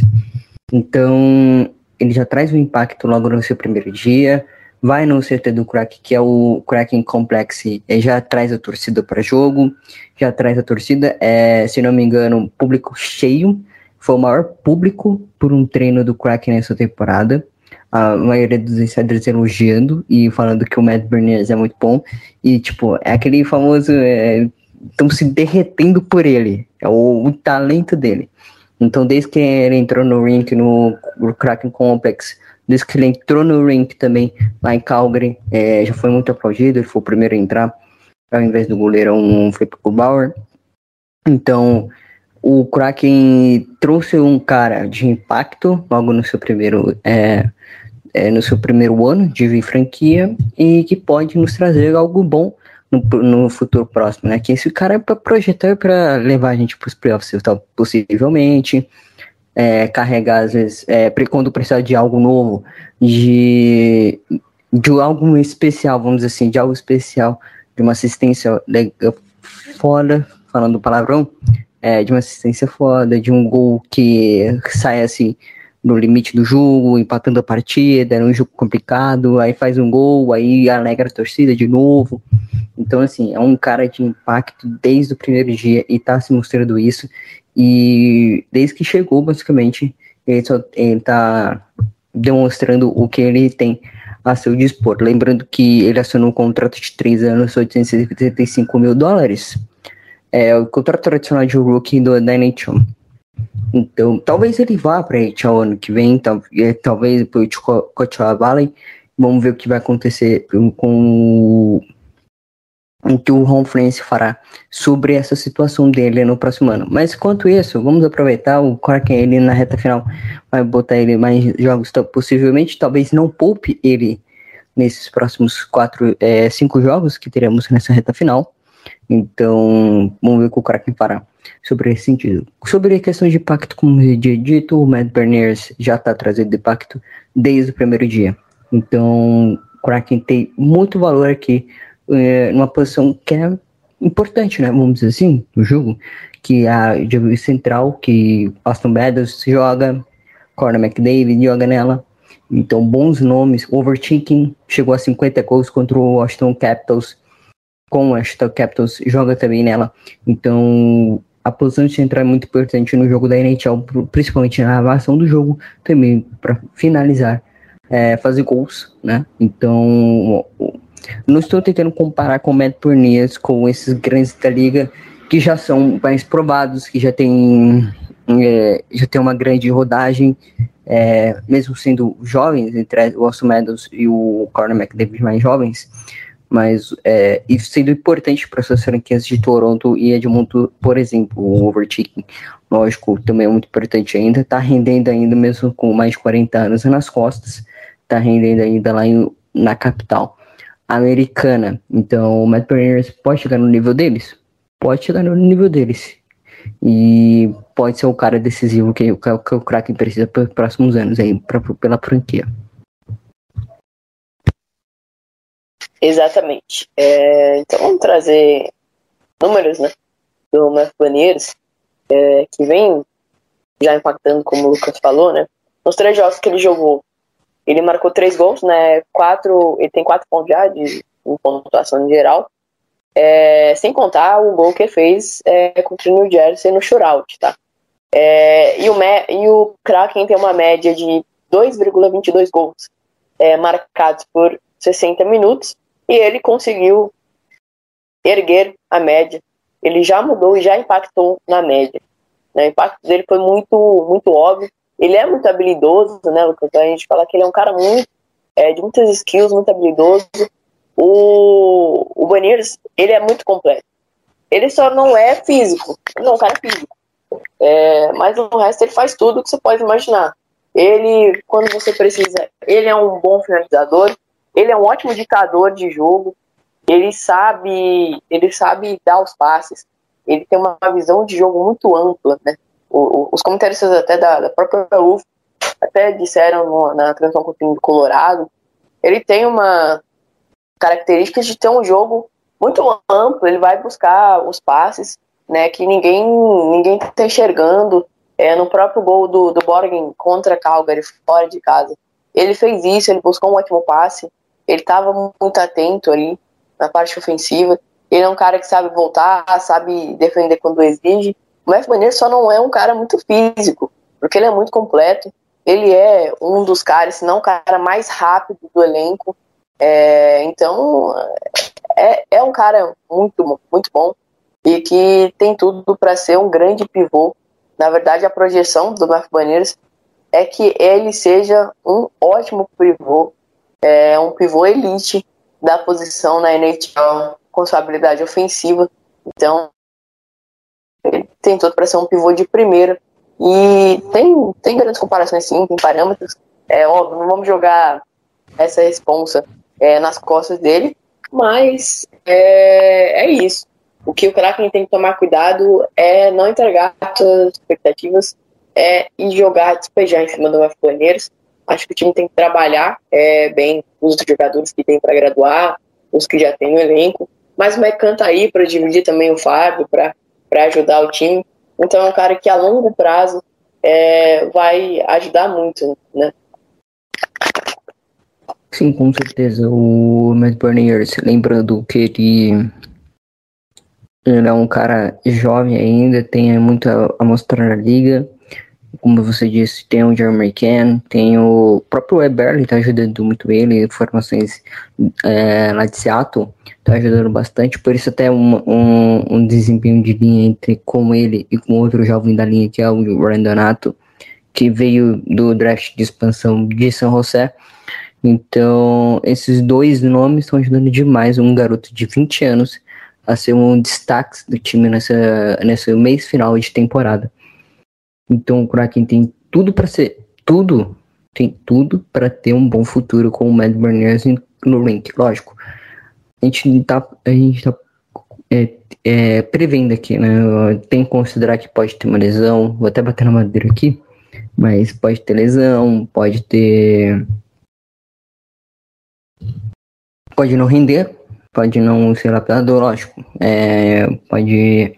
Então, ele já traz um impacto logo no seu primeiro dia, vai no C T do Kraken, que é o Kraken Complex, e já traz a torcida para jogo, já traz a torcida, é, se não me engano, público cheio, foi o maior público por um treino do Kraken nessa temporada, a maioria dos insiders elogiando e falando que o Matt Beniers é muito bom, e tipo, é aquele famoso, estão é, se derretendo por ele, é o, o talento dele. Então, desde que ele entrou no rink, no, no Kraken Complex, desde que ele entrou no rink também, lá em Calgary, é, já foi muito aplaudido, ele foi o primeiro a entrar, ao invés do goleiro, um Flip Bauer. Então, o Kraken trouxe um cara de impacto, logo no seu primeiro, é, é, no seu primeiro ano de franquia, e que pode nos trazer algo bom no, no futuro próximo, né? Que esse cara é para projetar, para levar a gente para os playoffs, tá, possivelmente, é, carregar às vezes, é, quando precisar de algo novo, de, de algo especial, vamos dizer assim, de algo especial, de uma assistência legal, foda, falando palavrão, é, de uma assistência foda, de um gol que sai assim no limite do jogo, empatando a partida, era um jogo complicado, aí faz um gol, aí alegra a torcida de novo. Então, assim, é um cara de impacto desde o primeiro dia e tá se mostrando isso. E desde que chegou, basicamente, ele, só, ele tá demonstrando o que ele tem a seu dispor. Lembrando que ele assinou um contrato de três anos, oitocentos e setenta e cinco mil dólares. É o contrato tradicional de rookie do, da N H L. Então, talvez ele vá para N H L ano que vem, tal, é, talvez para o Coachella Valley. Vamos ver o que vai acontecer com o que o Ron Francis fará sobre essa situação dele no próximo ano. Mas, enquanto isso, vamos aproveitar o Kraken, ele na reta final vai botar ele mais jogos, possivelmente, talvez não poupe ele nesses próximos quatro, é, cinco jogos que teremos nessa reta final. Então, vamos ver o que o Kraken fará sobre esse sentido. Sobre a questão de pacto, como eu já dito, o Matt Beniers já está trazendo de pacto desde o primeiro dia. Então, o Kraken tem muito valor aqui, é, numa posição que é importante, né? Vamos dizer assim, no jogo, que a de central, que Austin Meadows joga, Connor McDavid joga nela. Então, bons nomes. Overthinking chegou a cinquenta gols contra o Washington Capitals, com o Washington Capitals, joga também nela. Então, a posição de central é muito importante no jogo da N H L, principalmente na narração do jogo, também para finalizar, é, fazer gols, né? Então, não estou tentando comparar com o Matt Beniers, com esses grandes da liga, que já são mais provados, que já tem, é, já tem uma grande rodagem, é, mesmo sendo jovens, entre o Austin Meadows e o Connor McDavid mais jovens, mas é, e sendo importante para essas franquias de Toronto e Edmonton, por exemplo, o Overthinking, lógico, também é muito importante ainda, está rendendo ainda mesmo com mais de quarenta anos nas costas, está rendendo ainda lá em, na capital americana. Então o Matt Beniers pode chegar no nível deles? Pode chegar no nível deles. E pode ser o cara decisivo que, que, que o Kraken precisa para os próximos anos, aí, pra, pela franquia. Exatamente. É, então vamos trazer números, né, do Matt Beniers, é, que vem já impactando, como o Lucas falou, né? Nos três jogos que ele jogou, ele marcou três gols, né? Quatro, ele tem quatro pontos já de pontuação em geral, é, sem contar o gol que ele fez, é, contra o New Jersey no shootout, tá? É, e, o me, e o Kraken tem uma média de dois vírgula vinte e dois gols, é, marcados por sessenta minutos, e ele conseguiu erguer a média. Ele já mudou e já impactou na média, né? O impacto dele foi muito, muito óbvio. Ele é muito habilidoso, né, Lucas? Então a gente fala que ele é um cara muito, é, de muitas skills, muito habilidoso. O, o Beniers, ele é muito completo. Ele só não é físico. Ele não é um cara físico. É, mas no resto ele faz tudo o que você pode imaginar. Ele, quando você precisa, ele é um bom finalizador. Ele é um ótimo ditador de jogo. Ele sabe, ele sabe dar os passes. Ele tem uma visão de jogo muito ampla, né? O, os comentaristas até da, da própria U F até disseram no, na transmissão com o time do Colorado, ele tem uma característica de ter um jogo muito amplo. Ele vai buscar os passes, né, que ninguém ninguém está enxergando. É, no próprio gol do, do Borgen contra Calgary, fora de casa, ele fez isso, ele buscou um ótimo passe, ele estava muito atento ali na parte ofensiva. Ele é um cara que sabe voltar, sabe defender quando exige. O Matthew Beniers só não é um cara muito físico, porque ele é muito completo. Ele é um dos caras, se não o cara mais rápido do elenco. É, então, é, é um cara muito, muito bom e que tem tudo para ser um grande pivô. Na verdade, a projeção do Matthew Beniers é que ele seja um ótimo pivô, é, um pivô elite da posição na N H L com sua habilidade ofensiva. Então, ele tem tudo para ser um pivô de primeira. E tem, tem grandes comparações, sim, tem parâmetros. É óbvio, não vamos jogar essa responsa é, nas costas dele, mas é, é isso. O que o Kraken tem que tomar cuidado é não entregar suas expectativas é, e jogar, despejar em cima do Matthew Beniers. Acho que o time tem que trabalhar é, bem os jogadores que tem para graduar, os que já tem no elenco, mas o McCann tá aí para dividir também o fardo, para ajudar o time. Então é um cara que a longo prazo é, vai ajudar muito, né? Sim, com certeza. O Matthew Beniers, lembrando que ele, ele é um cara jovem ainda, tem muito a, a mostrar na liga. Como você disse, tem o Jerry McKenzie, tem o próprio Eberle, tá ajudando muito ele, formações é, lá de Seattle, tá ajudando bastante, por isso até um, um, um desempenho de linha entre com ele e com outro jovem da linha, que é o Ryan Donato, que veio do draft de expansão de San Jose. Então, esses dois nomes estão ajudando demais um garoto de vinte anos a ser um destaque do time nessa, nessa mês final de temporada. Então o Kraken tem tudo para ser tudo, tem tudo para ter um bom futuro com o Matthew Beniers no rink, lógico. A gente tá, a gente tá é, é, prevendo aqui, né? Tem que considerar que pode ter uma lesão, vou até bater na madeira aqui, mas pode ter lesão, pode ter pode não render, pode não ser lapidador, lógico, é, pode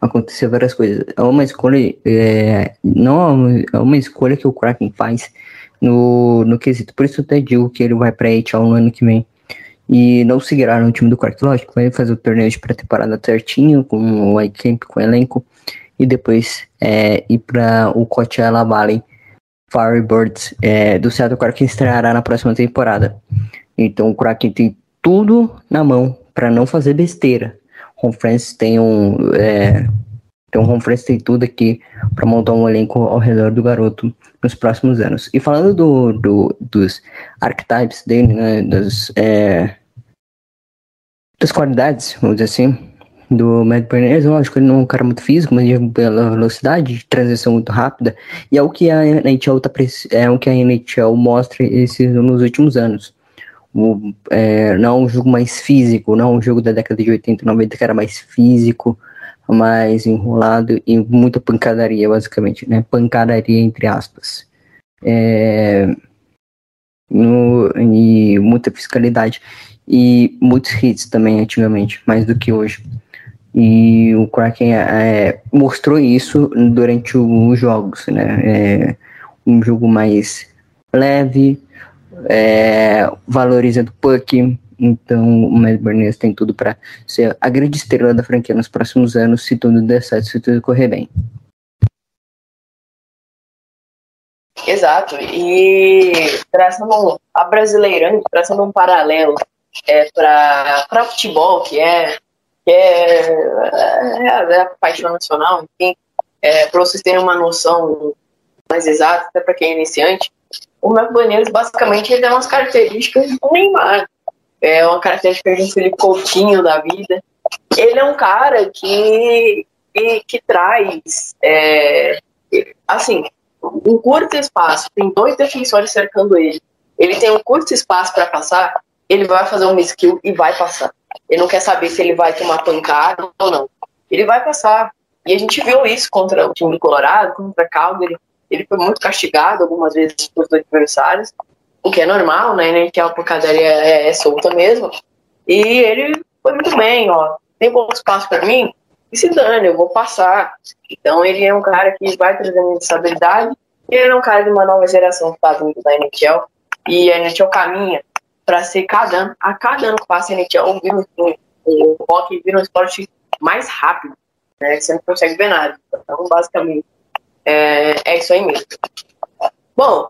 acontecer várias coisas. É uma escolha, é, não é uma escolha que o Kraken faz no, no quesito, por isso eu até digo que ele vai para a N H L no ano que vem e não seguirá no time do Kraken, lógico, vai fazer o torneio de pré-temporada certinho, com o iCamp, com o elenco, e depois é, ir para o Coachella Valley Firebirds é, do Seattle Kraken, estreará na próxima temporada. Então o Kraken tem tudo na mão para não fazer besteira. Conference tem um é, tem um Conference tem tudo aqui para montar um elenco ao redor do garoto nos próximos anos. E falando do, do dos archetypes dele, né, das é, das qualidades, vamos dizer assim, do Matthew Beniers, lógico, ele não é um cara muito físico, mas pela velocidade, transição muito rápida, e é o que a N H L tá, é o que a N H L mostra esses nos últimos anos. O, é, não um jogo mais físico, não um jogo da década de oitenta e noventa que era mais físico, mais enrolado e muita pancadaria, basicamente, né? Pancadaria entre aspas, é, no, e muita fiscalidade e muitos hits também antigamente, mais do que hoje. E o Kraken é, mostrou isso durante os jogos, né? É, um jogo mais leve, É, valorizando o puck. Então o Matthew Beniers tem tudo para ser a grande estrela da franquia nos próximos anos, se tudo der certo, se tudo correr bem. Exato. E traçando a brasileirando, traçando um paralelo é, para futebol, que é, que é, é, é a paixão nacional, enfim, é, para vocês terem uma noção mais exata, até para quem é iniciante. O Matthew Beniers, basicamente, ele tem umas características do Neymar. É uma característica de um Felipe Coutinho da vida. Ele é um cara que, que, que traz, é, assim, um curto espaço. Tem dois defensores cercando ele. Ele tem um curto espaço para passar, ele vai fazer um skill e vai passar. Ele não quer saber se ele vai tomar pancada ou não. Ele vai passar. E a gente viu isso contra o time do Colorado, contra a Calgary. Ele foi muito castigado algumas vezes pelos adversários, o que é normal, né? né que a pancadaria é, é solta mesmo. E ele foi muito bem, ó. Tem bom espaço para mim? E se dane, eu vou passar. Então ele é um cara que vai trazendo essa habilidade. Ele é um cara de uma nova geração que está vindo da N H L. E a N H L caminha para ser cada ano, a cada ano que passa a N H L vira um, o hockey vira um esporte mais rápido, né? Você não consegue ver nada. Então, basicamente, é, é isso aí mesmo. Bom,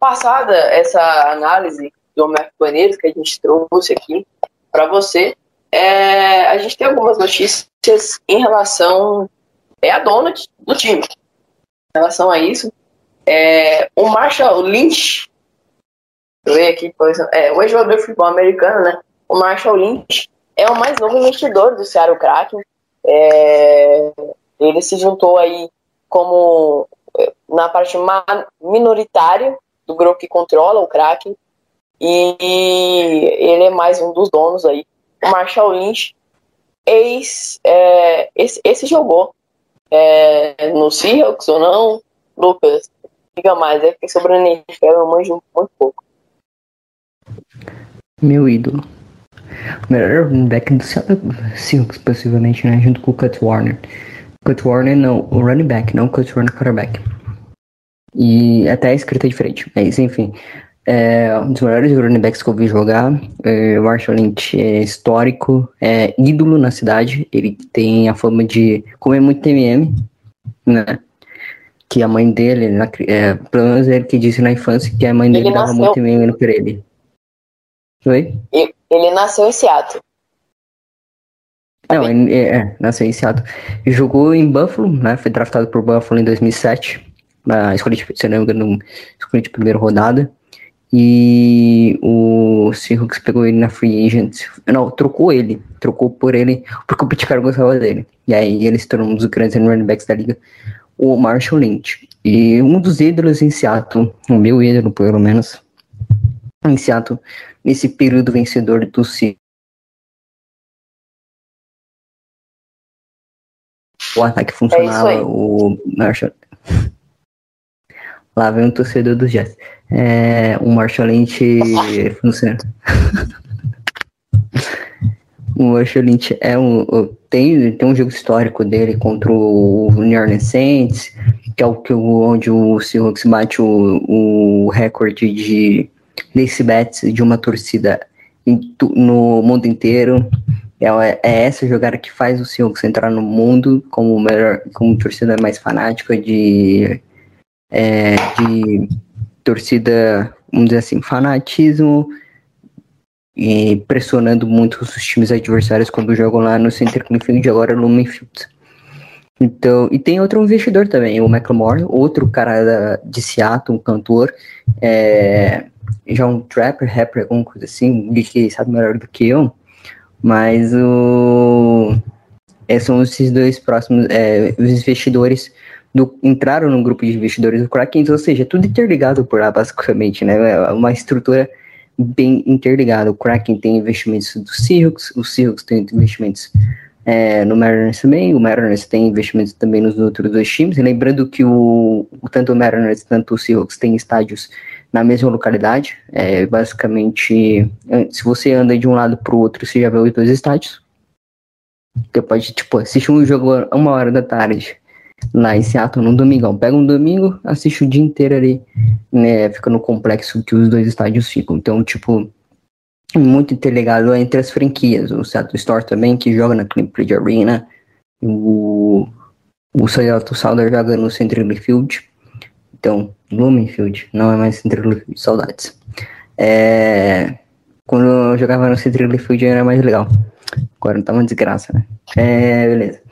passada essa análise do Matthew Beniers que a gente trouxe aqui para você, é, a gente tem algumas notícias em relação é a dona do time. Em relação a isso, é, o Marshall Lynch, eu vejo aqui, é, o ex-jogador de futebol americano, né? O Marshall Lynch é o mais novo investidor do Seattle Kraken. É, ele se juntou aí como na parte minoritária do grupo que controla o Kraken, e ele é mais um dos donos aí. O Marshall Lynch, ex, é, esse, esse jogou é, no Seahawks ou não, Lucas? Diga mais, é porque sobre a N H L eu manjo muito pouco. Meu ídolo. Melhor back do Seahawks, possivelmente, né? Junto com o Cut Warner. Cut Warner não, o running back, não o Cut Warner, quarterback. E até a escrita é diferente, mas enfim. É um dos melhores running backs que eu vi jogar. É, o Marshall Lynch é histórico, é ídolo na cidade. Ele tem a fama de comer muito T M M, né? Que a mãe dele, na, é, pelo menos ele que disse na infância que a mãe dele ele dava nasceu... muito T M M pra ele. Oi? Ele, ele nasceu em Seattle. Não, ele é, nasceu em Seattle. Ele jogou em Buffalo, né? Foi draftado por Buffalo em dois mil e sete, na escolha de, se não me engano, escolha de primeira rodada. E o Seahawks pegou ele na free agent, não, trocou ele, trocou por ele, porque o Pitcairn gostava dele, e aí ele se tornou um dos grandes running backs da liga, o Marshall Lynch, e um dos ídolos em Seattle, o meu ídolo pelo menos, em Seattle, nesse período vencedor do Seahawks, o ataque funcionava, é o Marshall... Lá vem um torcedor dos Jets. É, o Marshall Lynch funciona. O Marshall Lynch é um, tem, tem um jogo histórico dele contra o New Orleans Saints, que é o que onde o Seahawks bate o, o recorde de decibéis de uma torcida em, no mundo inteiro. É, é essa jogada que faz o Seahawks entrar no mundo como melhor, como torcida mais fanática de É, de torcida, vamos dizer assim, fanatismo, e pressionando muito os times adversários quando jogam lá no Center Field, agora Lumen Field. Então, e tem outro investidor também, o McLemore, outro cara da, de Seattle, um cantor, é, já um trapper, rapper, alguma coisa assim, de que sabe melhor do que eu, mas o, é, são esses dois próximos é, os investidores. Do, entraram no grupo de investidores do Kraken, ou seja, tudo interligado por lá, basicamente, né? Uma estrutura bem interligada. O Kraken tem investimentos do Seahawks, o Seahawks tem investimentos é, no Mariners também, o Mariners tem investimentos também nos outros dois times. E lembrando que o, tanto o Mariners quanto o Seahawks têm estádios na mesma localidade. É, basicamente, se você anda de um lado para o outro, você já vê os dois estádios. Você pode, tipo, assistir um jogo a uma hora da tarde lá em Seattle no domingão, pega um domingo, assiste o dia inteiro ali, né, fica no complexo que os dois estádios ficam, então tipo, muito interligado entre as franquias, o Seattle Storm também que joga na Climate Pledge Arena, o, o Seattle Sounders joga no Central Field, então Lumen Field, não é mais Central Field, saudades, é, quando eu jogava no Central Field era mais legal, agora não tá uma desgraça, né, é, beleza,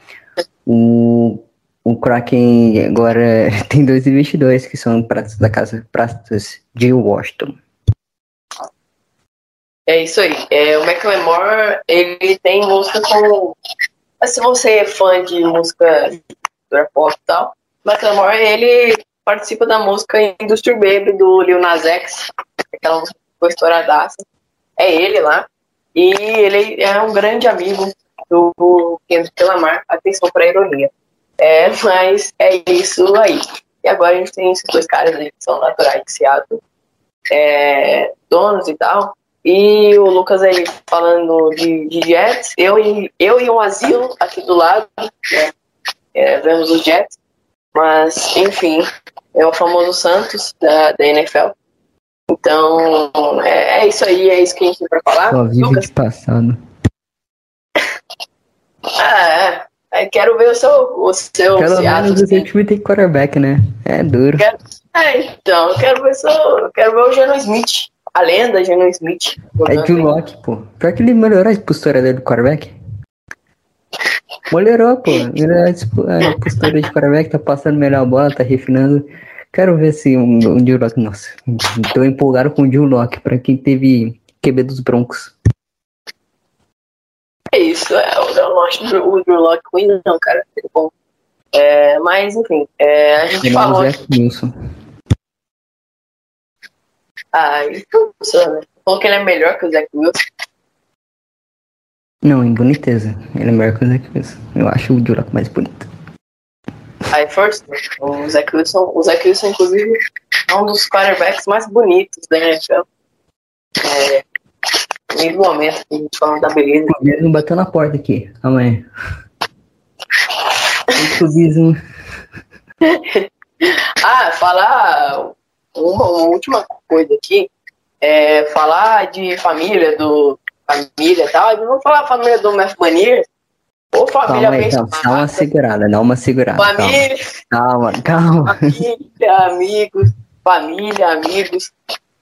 o O Kraken agora tem dois investidores que são pratos da casa, pratos de Washington. É isso aí. É, o McLemore, ele tem música com... Se você é fã de música do pop e tal, o McLemore, ele participa da música Industry Baby do Lil Nas X, aquela música que foi estouradaça. É ele lá. E ele é um grande amigo do Kendrick Lamar. Atenção para a ironia. É, mas é isso aí. E agora a gente tem esses dois caras ali que são naturais de Seattle, é, donos e tal. E o Lucas aí falando de, de Jets, eu e, eu e o Asilo aqui do lado, né? É, vemos os Jets, mas enfim, é o famoso Santos da, da N F L. Então, é, é isso aí, é isso que a gente vai falar. Só vive Lucas? De passado. Ah, é. Quero ver o seu, o seu Pelo Seattle, menos o seu time tem quarterback, né? É duro. Quero, é, então, quero ver, seu, quero ver o Geno Smith. A lenda, Geno Smith. É de Locke, pô. Pior que ele melhorou a postura dele do quarterback. Melhorou, pô. A postura de quarterback, tá passando melhor a bola, tá refinando. Quero ver se um, um Drew Lock. Nossa, tô empolgado com o Drew Lock pra quem teve Q B dos Broncos. É isso, é, eu não acho o Drew Lock ruim, não, cara. É bom. É, mas, enfim, é, a gente Legal, falou. Zach Wilson. Ah, Wilson, né? Falou que ele é melhor que o Zach Wilson. Não, em boniteza. Ele é melhor que o Zach Wilson. Eu acho o Drew Lock mais bonito. Aí, first, o Zach Wilson, o Zach Wilson, inclusive, é um dos quarterbacks mais bonitos da N F L. É, mesmo momento que a gente fala da beleza. Ele não bateu na porta aqui, amanhã. Ah, falar uma, uma última coisa aqui, é falar de família, do família e tal, vamos falar a família do Matthew Beniers. Ô, família, calma, aí, calma. Dá uma segurada, dá uma segurada. Família. Calma, calma. Família, amigos, família, amigos,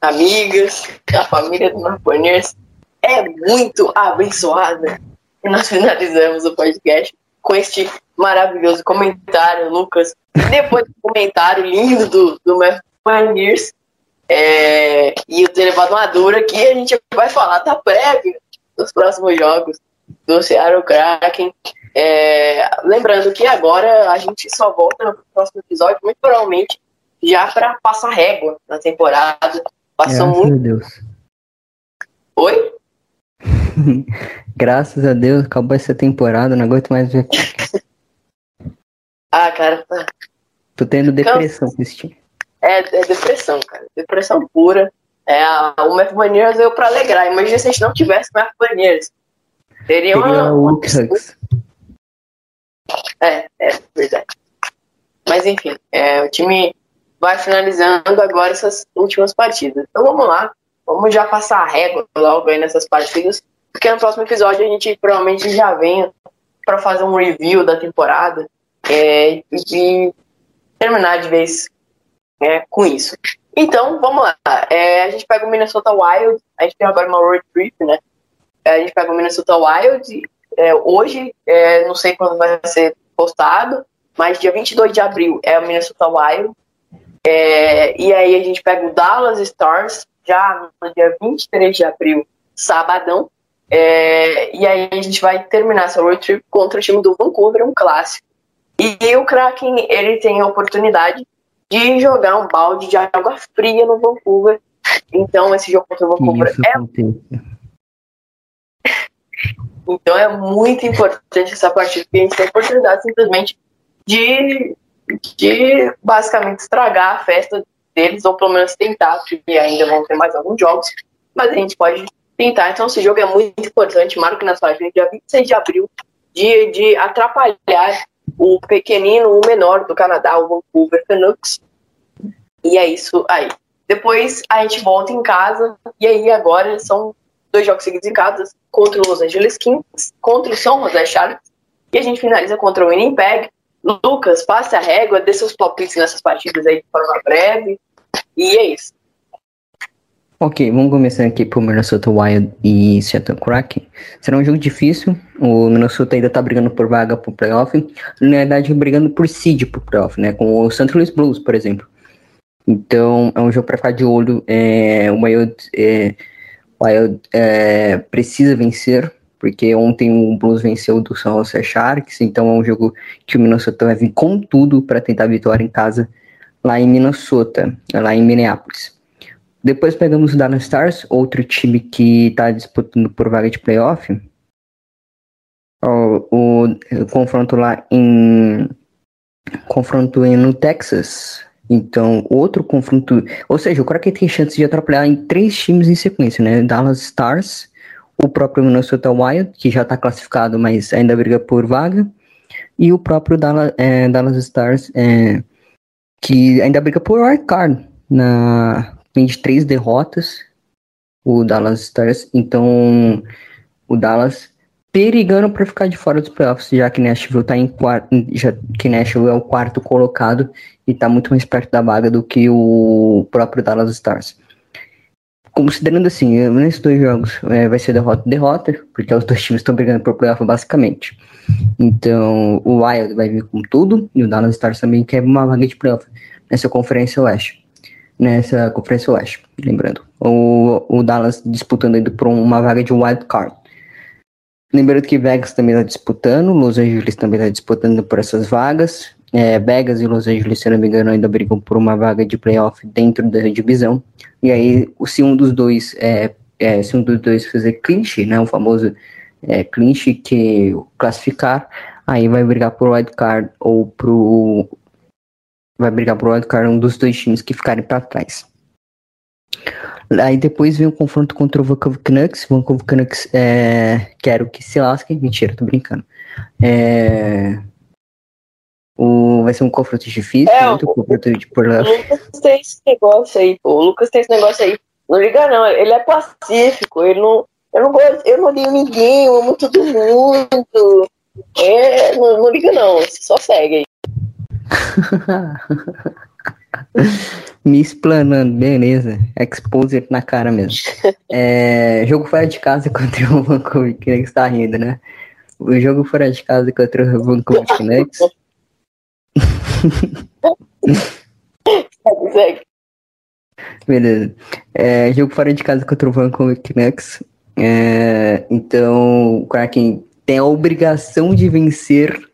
amigas. A família do Matthew Beniers é muito abençoada. E nós finalizamos o podcast com este maravilhoso comentário, Lucas. Depois do comentário lindo do, do Matthew Beniers é, e o Elevado Madura, que a gente vai falar da prévia dos próximos jogos do Seattle Kraken. É, lembrando que agora a gente só volta no próximo episódio, muito provavelmente, já para passar régua na temporada. Passou Graças muito. Meu Deus. Oi? Graças a Deus, acabou essa temporada, não aguento mais ver. Ah, cara, tá. Tô tendo depressão, Cristina. É, é depressão, cara. Depressão pura. É, o Matthew Beniers veio pra alegrar. Imagina se a gente não tivesse o Matthew Beniers. Teria uma... uma... É, é verdade. Mas enfim, é, o time vai finalizando agora essas últimas partidas. Então vamos lá, vamos já passar a régua logo aí nessas partidas, porque no próximo episódio a gente provavelmente já vem para fazer um review da temporada é, e terminar de vez é, com isso. Então vamos lá, é, a gente pega o Minnesota Wild, a gente tem agora uma road trip, né? A gente pega o Minnesota Wild é, hoje, é, não sei quando vai ser postado, mas dia vinte e dois de abril é o Minnesota Wild. É, e aí a gente pega o Dallas Stars, já no dia vinte e três de abril, sabadão. É, e aí a gente vai terminar essa road trip contra o time do Vancouver, um clássico. E o Kraken, ele tem a oportunidade de jogar um balde de água fria no Vancouver. Então esse jogo contra o Vancouver Isso é... Acontece. Então é muito importante essa partida, porque a gente tem a oportunidade simplesmente de, de basicamente estragar a festa deles, ou pelo menos tentar, porque ainda vão ter mais alguns jogos, mas a gente pode tentar. Então esse jogo é muito importante, marque na sua agenda, dia vinte e seis de abril, de, de atrapalhar o pequenino, o menor do Canadá, o Vancouver Canucks. E é isso aí. Depois a gente volta em casa, e aí agora são dois jogos seguidos em casa, contra o Los Angeles Kings, contra o San Jose Sharks, e a gente finaliza contra o Winnipeg. Lucas, passe a régua, dê seus palpites nessas partidas aí de forma breve, e é isso. Ok, vamos começar aqui por Minnesota Wild e Seattle Kraken. Será um jogo difícil, o Minnesota ainda tá brigando por vaga pro playoff, na verdade brigando por seed pro playoff, né, com o Saint Louis Blues, por exemplo. Então, é um jogo pra ficar de olho, é, o Wild... É, Wild é, precisa vencer, porque ontem o Blues venceu do San Jose Sharks, então é um jogo que o Minnesota vai vir com tudo para tentar a vitória em casa lá em Minnesota, lá em Minneapolis. Depois pegamos o Dallas Stars, outro time que está disputando por vaga de playoff. O, o, o confronto lá em confronto em, no Texas. Então, outro confronto... Ou seja, o Kraken tem chance de atrapalhar em três times em sequência, né? Dallas Stars, o próprio Minnesota Wild, que já está classificado, mas ainda briga por vaga, e o próprio Dallas, é, Dallas Stars, é, que ainda briga por wildcard na, vem de três derrotas, o Dallas Stars. Então, o Dallas perigando para ficar de fora dos playoffs, já que Nashville tá em quarto, já que Nashville é o quarto colocado e tá muito mais perto da vaga do que o próprio Dallas Stars. Considerando assim, nesses dois jogos é, vai ser derrota e derrota, porque os dois times estão brigando por playoff basicamente. Então o Wild vai vir com tudo e o Dallas Stars também quer uma vaga de playoff nessa Conferência Oeste. Nessa Conferência Oeste, lembrando. O, o Dallas disputando ainda por uma vaga de wild card. Lembrando que Vegas também está disputando, Los Angeles também está disputando por essas vagas. É, Vegas e Los Angeles, se não me engano, ainda brigam por uma vaga de playoff dentro da divisão. E aí, se um dos dois, é, é, se um dos dois fizer clinch, né, o famoso é, clinch que classificar, aí vai brigar por wildcard ou pro vai brigar por wildcard um dos dois times que ficarem para trás. Aí depois vem o confronto contra o Vancouver Canucks. O Vancouver Canucks é, quero que se lasquem, mentira, tô brincando. É... O... Vai ser um confronto difícil, é, muito o... confronto de por lá. O Lucas tem esse negócio aí, pô. O Lucas tem esse negócio aí. Não liga não, ele é pacífico, ele não. Eu não gosto, eu não odeio ninguém, eu amo todo mundo. É, não, não liga não, você só segue aí. Me explanando, beleza. Exposer na cara mesmo. É, jogo fora de casa contra o Vancouver Canucks, tá rindo, né? O jogo fora de casa contra o Vancouver Canucks. Beleza. É, jogo fora de casa contra o Vancouver Canucks. É, então, o Kraken tem a obrigação de vencer.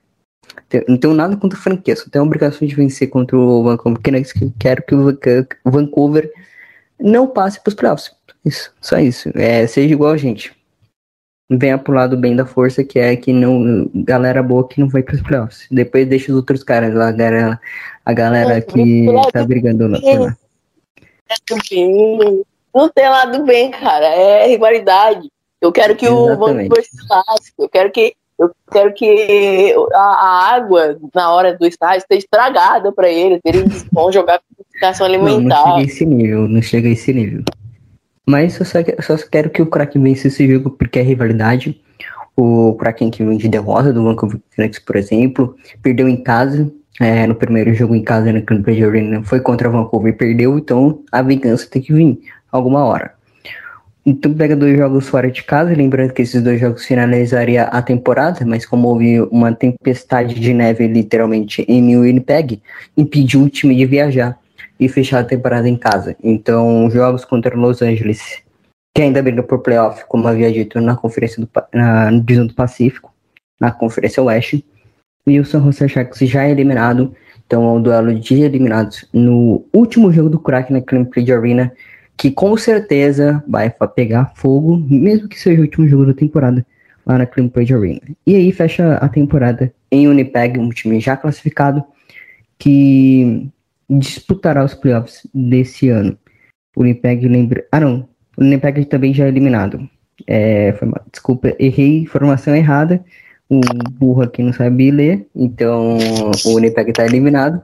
Não tenho nada contra a franquia, só tenho a obrigação de vencer contra o Vancouver Canucks, que quero que o Vancouver não passe para os playoffs. Isso, só isso. É, seja igual a gente. Venha pro lado bem da força, que é que não. Galera boa que não vai para os playoffs. Depois deixa os outros caras lá, a galera, a galera que tá brigando lá. Não tem lado bem, cara. É rivalidade. Eu quero que Exatamente. o Vancouver se lasque. Eu quero que. Eu quero que a água na hora do estádio esteja estragada para eles, eles vão jogar com educação alimentar. Não, não chega a esse nível, não chega a esse nível. Mas eu só, só quero que o Kraken vença esse jogo porque é rivalidade. O Kraken que vem de derrota do Vancouver Canucks, por exemplo, perdeu em casa. É, no primeiro jogo em casa na Climate Pledge Arena foi contra o Vancouver e perdeu, então a vingança tem que vir alguma hora. Então pega dois jogos fora de casa, lembrando que esses dois jogos finalizariam a temporada, mas como houve uma tempestade de neve literalmente em Winnipeg, impediu o time de viajar e fechar a temporada em casa. Então jogos contra Los Angeles, que ainda briga por playoff, como havia dito, na Conferência do, na divisão do Pacífico, na Conferência Oeste, e o San Jose Sharks já é eliminado, então é um duelo de eliminados no último jogo do Kraken na Climate Pledge Arena, que com certeza vai pegar fogo, mesmo que seja o último jogo da temporada, lá na Climate Pledge Arena. E aí fecha a temporada em Winnipeg, um time já classificado, que disputará os playoffs desse ano. O Winnipeg lembra... Ah não, o Winnipeg também já é eliminado. É, foi... Desculpa, errei, informação errada. O burro aqui não sabe ler, então o Winnipeg está eliminado.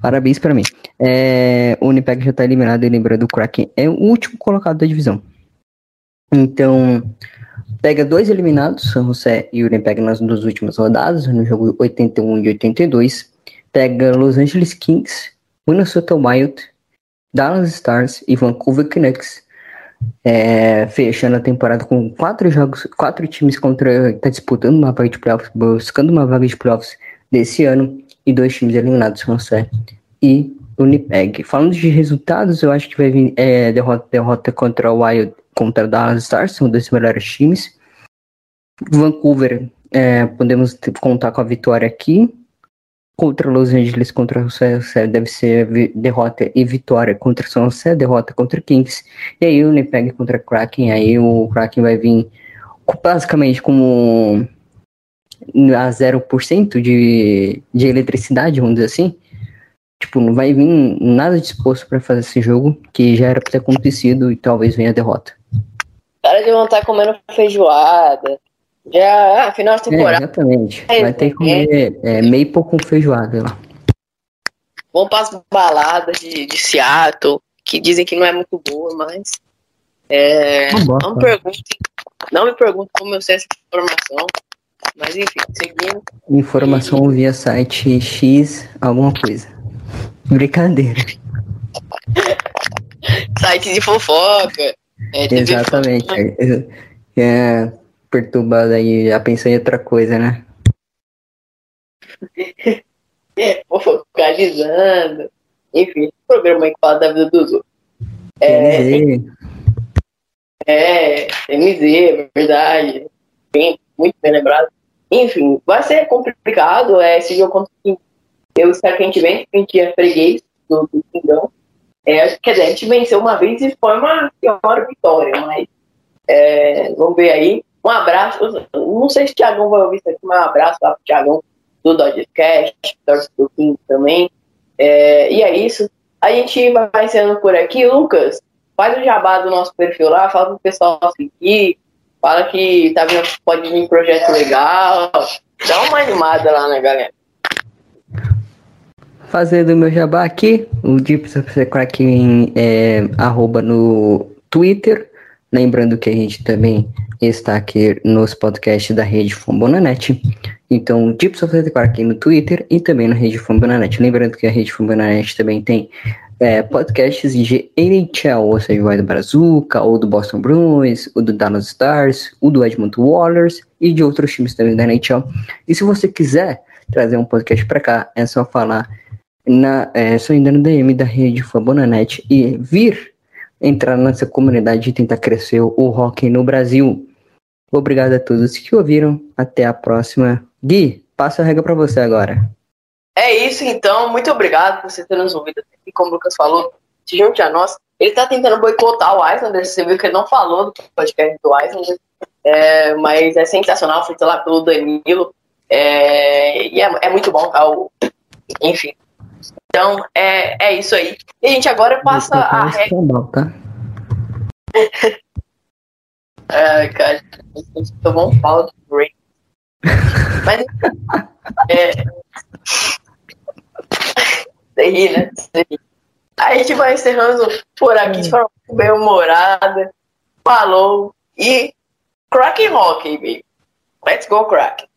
Parabéns pra mim. É, o Winnipeg já tá eliminado e lembrando, o Kraken é o último colocado da divisão. Então, pega dois eliminados, San José e o Winnipeg nas duas últimas rodadas, no jogo oitenta e um e oitenta e dois. Pega Los Angeles Kings, Minnesota Wild, Dallas Stars e Vancouver Canucks. É, fechando a temporada com quatro jogos, quatro times contra, tá disputando uma vaga de playoffs, buscando uma vaga de playoffs desse ano. E dois times eliminados, San José e Winnipeg. Falando de resultados, eu acho que vai vir é, derrota, derrota contra o Wild, contra o Dallas Stars, são dois melhores times. Vancouver, é, podemos contar com a vitória aqui. Contra Los Angeles, contra o San José, deve ser derrota e vitória contra o San José, derrota contra o Kings. E aí o Winnipeg contra o Kraken, aí o Kraken vai vir basicamente como... a zero por cento de, de eletricidade, vamos dizer assim. Tipo, não vai vir nada disposto pra fazer esse jogo, que já era pra ter acontecido e talvez venha a derrota. O cara já vão estar comendo feijoada. Já, ah, final de temporada. É, exatamente. Vai ter que comer é, maple com feijoada lá. Vão para as baladas de, de Seattle, que dizem que não é muito boa, mas... É, não, me pergunte, não me pergunte como eu sei essa informação, mas enfim, seguindo... Informação e... via site X, alguma coisa. Brincadeira. Site de fofoca. É, exatamente. Fofoca. É, é, perturbado aí, já pensou em outra coisa, né? É, focalizando. Enfim, programa aí que fala da vida dos outros. É, é, M Z, verdade. Bem, muito bem lembrado. Enfim, vai ser complicado é, esse jogo contra o Kings. Eu espero que a gente vença, a gente é freguês do Kingão. É, quer dizer, a gente venceu uma vez e foi uma maior vitória, mas é, vamos ver aí. Um abraço, não sei se o Thiagão vai ouvir isso aqui, mas um abraço lá pro Thiagão do Dodge Cash, do King também. É, e é isso. A gente vai sendo por aqui. Lucas, faz o jabá do nosso perfil lá, fala pro pessoal seguir, fala que tá vendo, pode vir um projeto legal. Dá uma animada lá, né, galera? Fazendo meu jabá aqui, o Deep Kraken é arroba no Twitter. Lembrando que a gente também está aqui nos podcasts da rede Fã Bonanet. Então, Deep Kraken no Twitter e também na rede Fã Bonanet. Lembrando que a rede Fã Bonanet também tem é, podcasts de N H L, ou seja, o do Brazuca, ou do Boston Bruins, o do Dallas Stars, o do Edmonton Oilers e de outros times também da N H L. E se você quiser trazer um podcast para cá, é só falar. Na, é, só ainda no D M da rede Fã Bonanet e vir entrar na nossa comunidade e tentar crescer o hockey no Brasil. Obrigado a todos que ouviram, até a próxima. Gui, passo a regra para você agora. É isso então, muito obrigado por você ter nos ouvido aqui, como o Lucas falou, se junte a nós. Ele tá tentando boicotar o Islander, você viu que ele não falou do podcast do Islander, é, mas é sensacional, feito lá pelo Danilo, é, e é, é muito bom, tá, o, enfim. Então, é, é isso aí. E a gente agora passa a regra. Tá? Ai, cara, eu tomou um pau do break. Mas. É. Você ri, né? Você ri. A gente vai encerrando por aqui de forma bem humorada. Falou. E. Crack and Rock, baby. Let's go, crack.